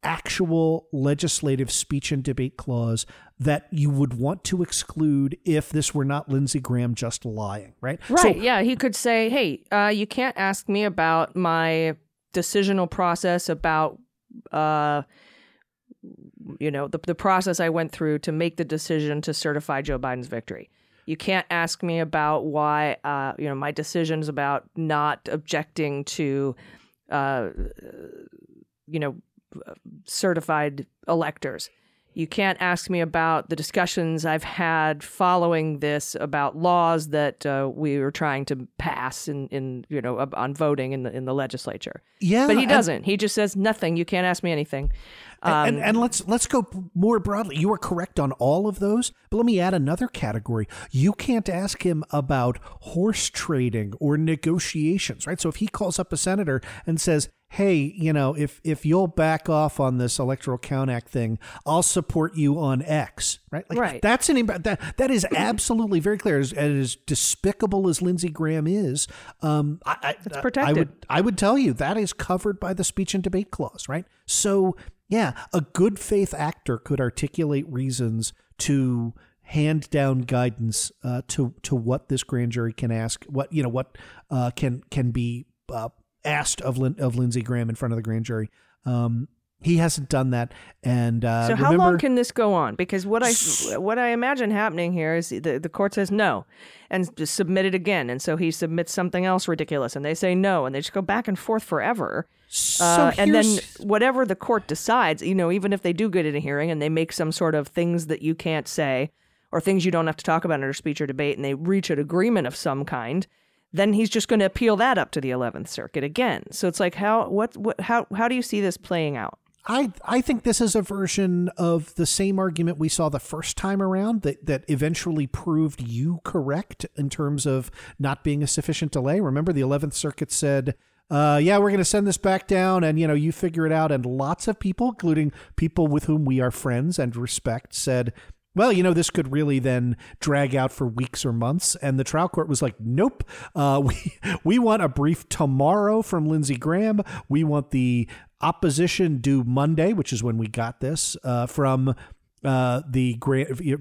actual legislative speech and debate clause that you would want to exclude if this were not Lindsey Graham just lying, right? Right. So, yeah. He could say, hey, uh, you can't ask me about my decisional process about, uh, you know, the, the process I went through to make the decision to certify Joe Biden's victory. You can't ask me about why, uh, you know, my decisions about not objecting to, uh, you know, certified electors. You can't ask me about the discussions I've had following this about laws that uh, we were trying to pass in, in you know on voting in the in the legislature. Yeah, but he doesn't. And he just says nothing. You can't ask me anything. Um, and, and, and let's let's go more broadly. You are correct on all of those, but let me add another category. You can't ask him about horse trading or negotiations, right? So if he calls up a senator and says, hey, you know, if if you'll back off on this Electoral Count Act thing, I'll support you on X, right? Like, right. That's an that that is absolutely very clear. As, as despicable as Lindsey Graham is, um, I, it's protected. I, I would I would tell you that is covered by the speech and debate clause, right? So yeah, a good faith actor could articulate reasons to hand down guidance uh, to to what this grand jury can ask, what you know, what uh, can can be. Uh, asked of Lin- of Lindsey Graham in front of the grand jury. Um, he hasn't done that. And uh, so how remember, long can this go on? Because what I what I imagine happening here is the, the court says no and just submit it again. And so he submits something else ridiculous and they say no. And they just go back and forth forever. So uh, and then whatever the court decides, you know, even if they do get in a hearing and they make some sort of things that you can't say or things you don't have to talk about under speech or debate and they reach an agreement of some kind, then he's just going to appeal that up to the eleventh Circuit again. So it's like, how what, what how how do you see this playing out? I I think this is a version of the same argument we saw the first time around that, that eventually proved you correct in terms of not being a sufficient delay. Remember, the eleventh Circuit said, uh, yeah, we're going to send this back down and, you know, you figure it out. And lots of people, including people with whom we are friends and respect, said, well, you know, this could really then drag out for weeks or months. And the trial court was like, nope, uh, we we want a brief tomorrow from Lindsey Graham. We want the opposition due Monday, which is when we got this uh, from uh, the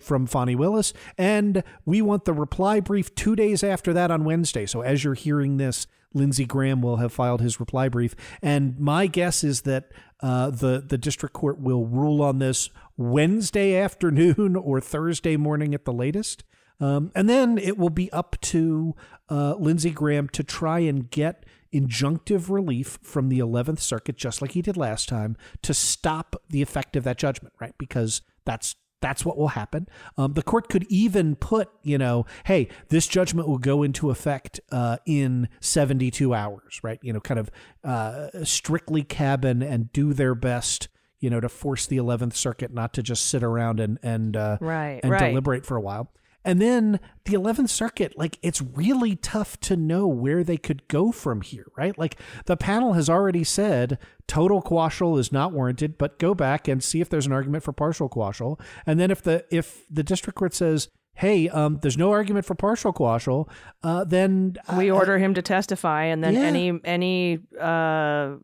from Fani Willis. And we want the reply brief two days after that on Wednesday. So as you're hearing this, Lindsey Graham will have filed his reply brief. And my guess is that uh, the, the district court will rule on this Wednesday afternoon or Thursday morning at the latest. Um, and then it will be up to uh, Lindsey Graham to try and get injunctive relief from the eleventh Circuit, just like he did last time, to stop the effect of that judgment, right? Because that's That's what will happen. Um, the court could even put, you know, hey, this judgment will go into effect uh, in seventy-two hours, right? You know, kind of uh, strictly cabin and do their best, you know, to force the eleventh Circuit not to just sit around and and uh, right, and right. deliberate for a while. And then the eleventh Circuit, like, it's really tough to know where they could go from here, right? Like, the panel has already said total quashel is not warranted, but go back and see if there's an argument for partial quashel. And then if the if the district court says, hey, um, there's no argument for partial quashel, uh, then we I, order I, him to testify, and then yeah. any any uh,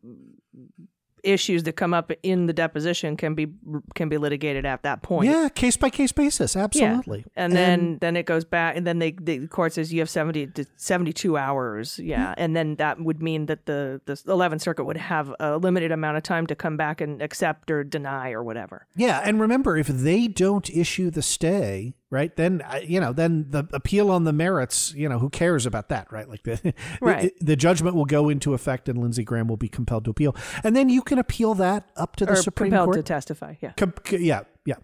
issues that come up in the deposition can be can be litigated at that point. Yeah, case by case basis, absolutely. Yeah. And, and then then it goes back, and then they, they the court says you have seventy to seventy-two hours. Yeah, mm-hmm. And then that would mean that the the eleventh Circuit would have a limited amount of time to come back and accept or deny or whatever. Yeah, and remember, if they don't issue the stay, right, then you know, then the appeal on the merits, you know, who cares about that, right? Like the right. the, the judgment will go into effect, and Lindsey Graham will be compelled to appeal, and then you can appeal that up to the or Supreme compelled Court. Compelled to testify, yeah, Com- yeah, yeah,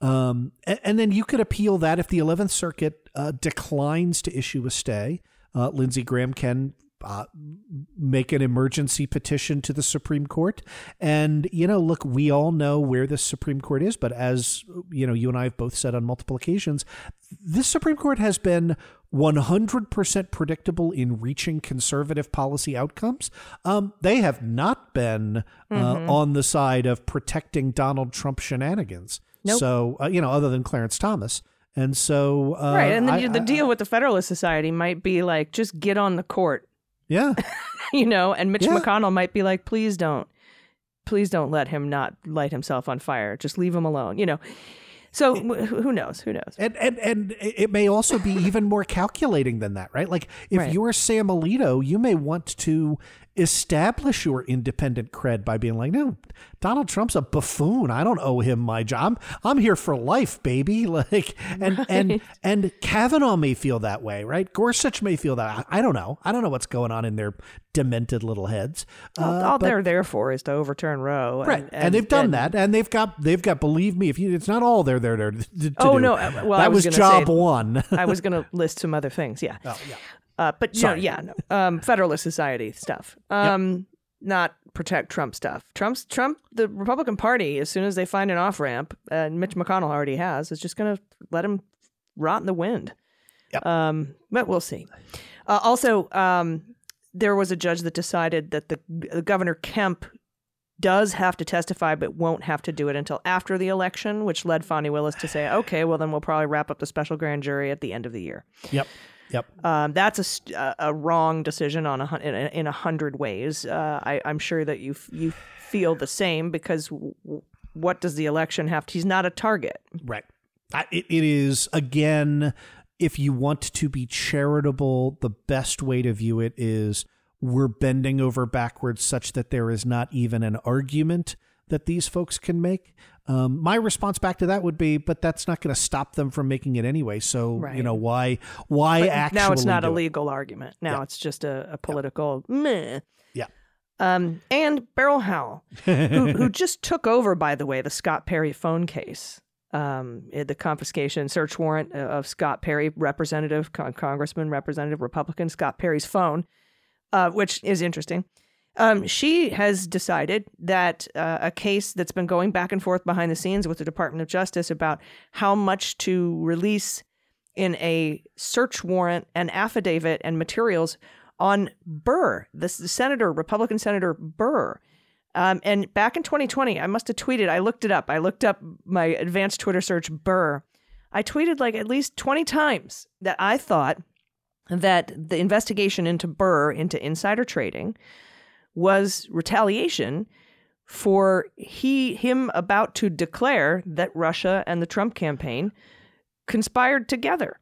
um, and, and then you could appeal that if the eleventh Circuit uh, declines to issue a stay. Uh, Lindsey Graham can uh, make an emergency petition to the Supreme Court, and you know, look, we all know where the Supreme Court is, but as you know, you and I have both said on multiple occasions, this Supreme Court has been one hundred percent predictable in reaching conservative policy outcomes. Um, they have not been uh, mm-hmm. on the side of protecting Donald Trump shenanigans. Nope. So, uh, you know, other than Clarence Thomas. And so... Uh, right. And then I, the I, deal I, with the Federalist Society might be like, just get on the court. Yeah. You know, and Mitch yeah. McConnell might be like, please don't. Please don't let him not light himself on fire. Just leave him alone. You know. So who knows? Who knows? And and and it may also be even more calculating than that, right? Like if right. you're Sam Alito, you may want to establish your independent cred by being like, no, Donald Trump's a buffoon. I don't owe him my job. I'm, I'm here for life, baby. Like and right. and and Kavanaugh may feel that way, right? Gorsuch may feel that. I, I don't know. I don't know what's going on in their demented little heads. Uh, all all but, they're there for is to overturn Roe. And, right. And, and they've done and, that. And they've got they've got believe me, if you it's not all they're there to, to oh, do. No. Well, that I was, was job say, one. I was gonna list some other things. Yeah. Oh, yeah. Uh, but no, yeah, no. Um, Federalist Society stuff, um, yep. not protect Trump stuff. Trump's Trump, the Republican Party, as soon as they find an off ramp, and uh, Mitch McConnell already has, is just going to let him rot in the wind. Yep. Um, but we'll see. Uh, also, um, there was a judge that decided that the, the Governor Kemp does have to testify, but won't have to do it until after the election, which led Fani Willis to say, "Okay, well then we'll probably wrap up the special grand jury at the end of the year." Yep. Yep, um, that's a, a wrong decision on a, in, in a hundred ways. Uh, I, I'm sure that you you feel the same because w- what does the election have to? He's not a target, right? I, it, it is again, if you want to be charitable, the best way to view it is we're bending over backwards such that there is not even an argument that these folks can make. Um, my response back to that would be, but that's not going to stop them from making it anyway. So, right. you know, why, why but actually now it's not a legal it? argument. Now yeah. it's just a, a political yeah. meh. Yeah. Um, and Beryl Howell, who, who just took over, by the way, the Scott Perry phone case, um, the confiscation search warrant of Scott Perry, representative, con- congressman, representative, Republican Scott Perry's phone, uh, which is interesting. Um, she has decided that uh, a case that's been going back and forth behind the scenes with the Department of Justice about how much to release in a search warrant and affidavit and materials on Burr, the senator, Republican Senator Burr. Um, and back in twenty twenty, I must have tweeted, I looked it up. I looked up my advanced Twitter search, Burr. I tweeted like at least twenty times that I thought that the investigation into Burr, into insider trading, was retaliation for he him about to declare that Russia and the Trump campaign conspired together,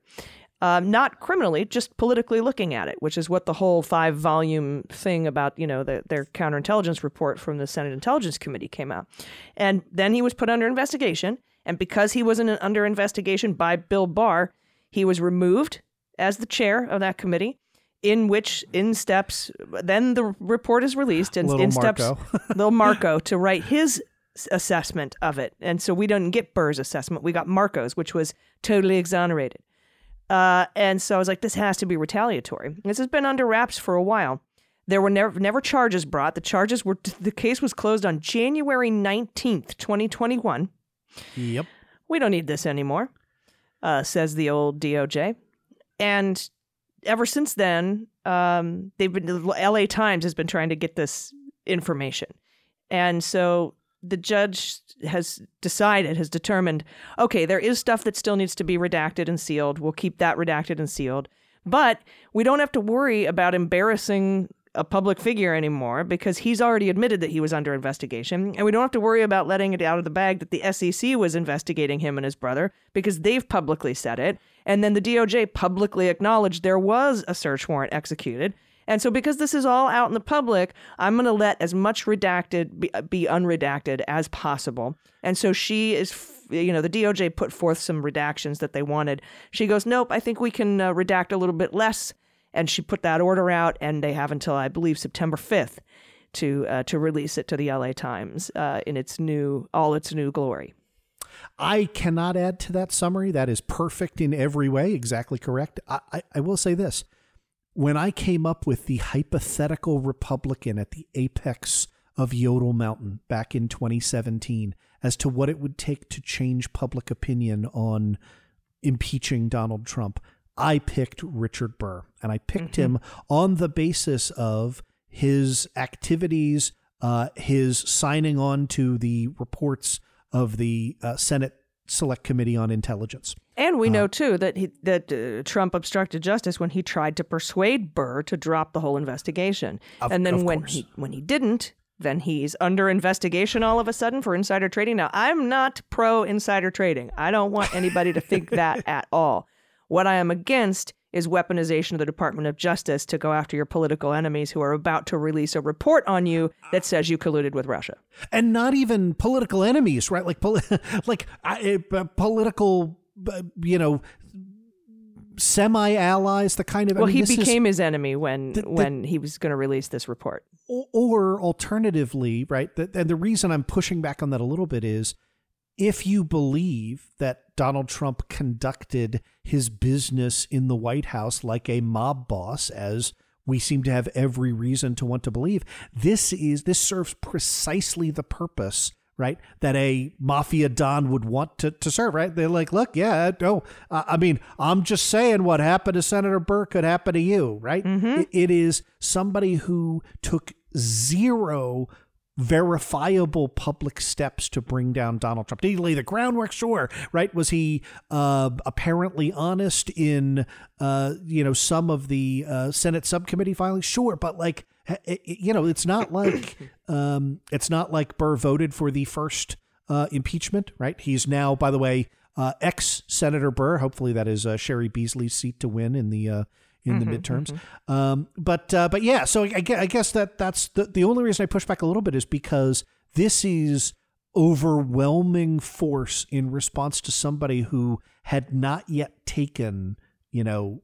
um, not criminally, just politically looking at it, which is what the whole five volume thing about, you know, the, their counterintelligence report from the Senate Intelligence Committee came out. And then he was put under investigation. And because he was in an under investigation by Bill Barr, he was removed as the chair of that committee. In which, in steps, then the report is released, and little in steps, Marco. little Marco to write his assessment of it. And so we didn't get Burr's assessment; we got Marco's, which was totally exonerated. Uh, and so I was like, "This has to be retaliatory." This has been under wraps for a while. There were never never charges brought. The charges were the case was closed on January nineteenth, twenty twenty-one. Yep, we don't need this anymore, uh, says the old D O J, and. Ever since then, um, they've been the L A Times has been trying to get this information. And so the judge has decided, has determined, OK, there is stuff that still needs to be redacted and sealed. We'll keep that redacted and sealed. But we don't have to worry about embarrassing a public figure anymore because he's already admitted that he was under investigation. And we don't have to worry about letting it out of the bag that the S E C was investigating him and his brother because they've publicly said it. And then the D O J publicly acknowledged there was a search warrant executed. And so because this is all out in the public, I'm going to let as much redacted be, be unredacted as possible. And so she is, you know, the D O J put forth some redactions that they wanted. She goes, nope, I think we can uh, redact a little bit less. And she put that order out, and they have until, I believe, September fifth to uh, to release it to the L A Times uh, in its new all its new glory. I cannot add to that summary. That is perfect in every way. Exactly correct. I, I, I will say this. When I came up with the hypothetical Republican at the apex of Yodel Mountain back in twenty seventeen as to what it would take to change public opinion on impeaching Donald Trump, I picked Richard Burr, and I picked mm-hmm. him on the basis of his activities, uh, his signing on to the reports of the uh, Senate Select Committee on Intelligence. And we uh, know, too, that he, that uh, Trump obstructed justice when he tried to persuade Burr to drop the whole investigation. Of, and then when he, when he didn't, then he's under investigation all of a sudden for insider trading. Now, I'm not pro insider trading. I don't want anybody to think that at all. What I am against is weaponization of the Department of Justice to go after your political enemies who are about to release a report on you that says you colluded with Russia. And not even political enemies, right? Like, poli- like uh, uh, political, uh, you know, semi-allies, the kind of... Well, I mean, he became his enemy when the, the, when he was going to release this report. Or, or alternatively, right? The, and the reason I'm pushing back on that a little bit is, if you believe that Donald Trump conducted his business in the White House like a mob boss, as we seem to have every reason to want to believe, this is this serves precisely the purpose, right, that a mafia don would want to, to serve, right? They're like, look, yeah, no, uh, I mean, I'm just saying what happened to Senator Burr could happen to you, right? Mm-hmm. It, it is somebody who took zero verifiable public steps to bring down Donald Trump. Did he lay the groundwork? Sure. Right. Was he uh, apparently honest in, uh, you know, some of the uh, Senate subcommittee filings? Sure. But like, you know, it's not like um, it's not like Burr voted for the first uh, impeachment. Right. He's now, by the way, uh, ex-Senator Burr. Hopefully that is uh, Sherry Beasley's seat to win in the uh in the mm-hmm, midterms. Mm-hmm. Um, but uh, but yeah, so I guess, I guess that that's the, the only reason I push back a little bit is because this is overwhelming force in response to somebody who had not yet taken, you know,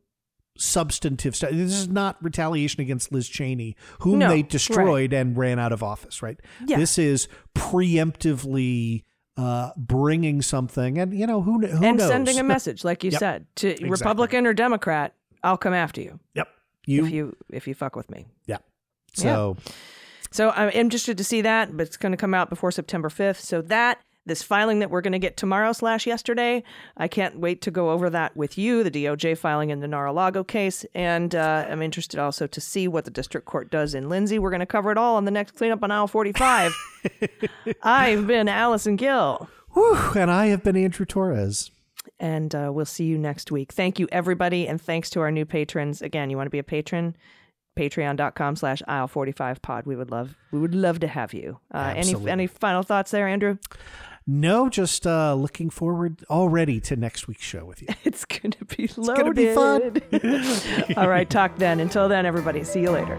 substantive stuff. This is not retaliation against Liz Cheney, whom no, they destroyed right. and ran out of office, right? Yeah. This is preemptively uh, bringing something and, you know, who, who and knows? And sending a message, like you yep. said, to exactly. Republican or Democrat, I'll come after you. Yep. You. If you if you fuck with me. Yeah. So. Yeah. So I'm interested to see that, but it's going to come out before September fifth. So that, this filing that we're going to get tomorrow slash yesterday, I can't wait to go over that with you, the D O J filing in the Mar-a-Lago case. And uh, I'm interested also to see what the district court does in Lindsay. We're going to cover it all on the next Cleanup on Aisle forty-five. I've been Allison Gill. Whew, and I have been Andrew Torrez. And uh, we'll see you next week. Thank you, everybody. And thanks to our new patrons. Again, you want to be a patron? Patreon.com slash aisle 45 pod. We would love we would love to have you. Uh, any any final thoughts there, Andrew? No, just uh, looking forward already to next week's show with you. It's going to be loaded. It's going to be fun. All right. Talk then. Until then, everybody. See you later.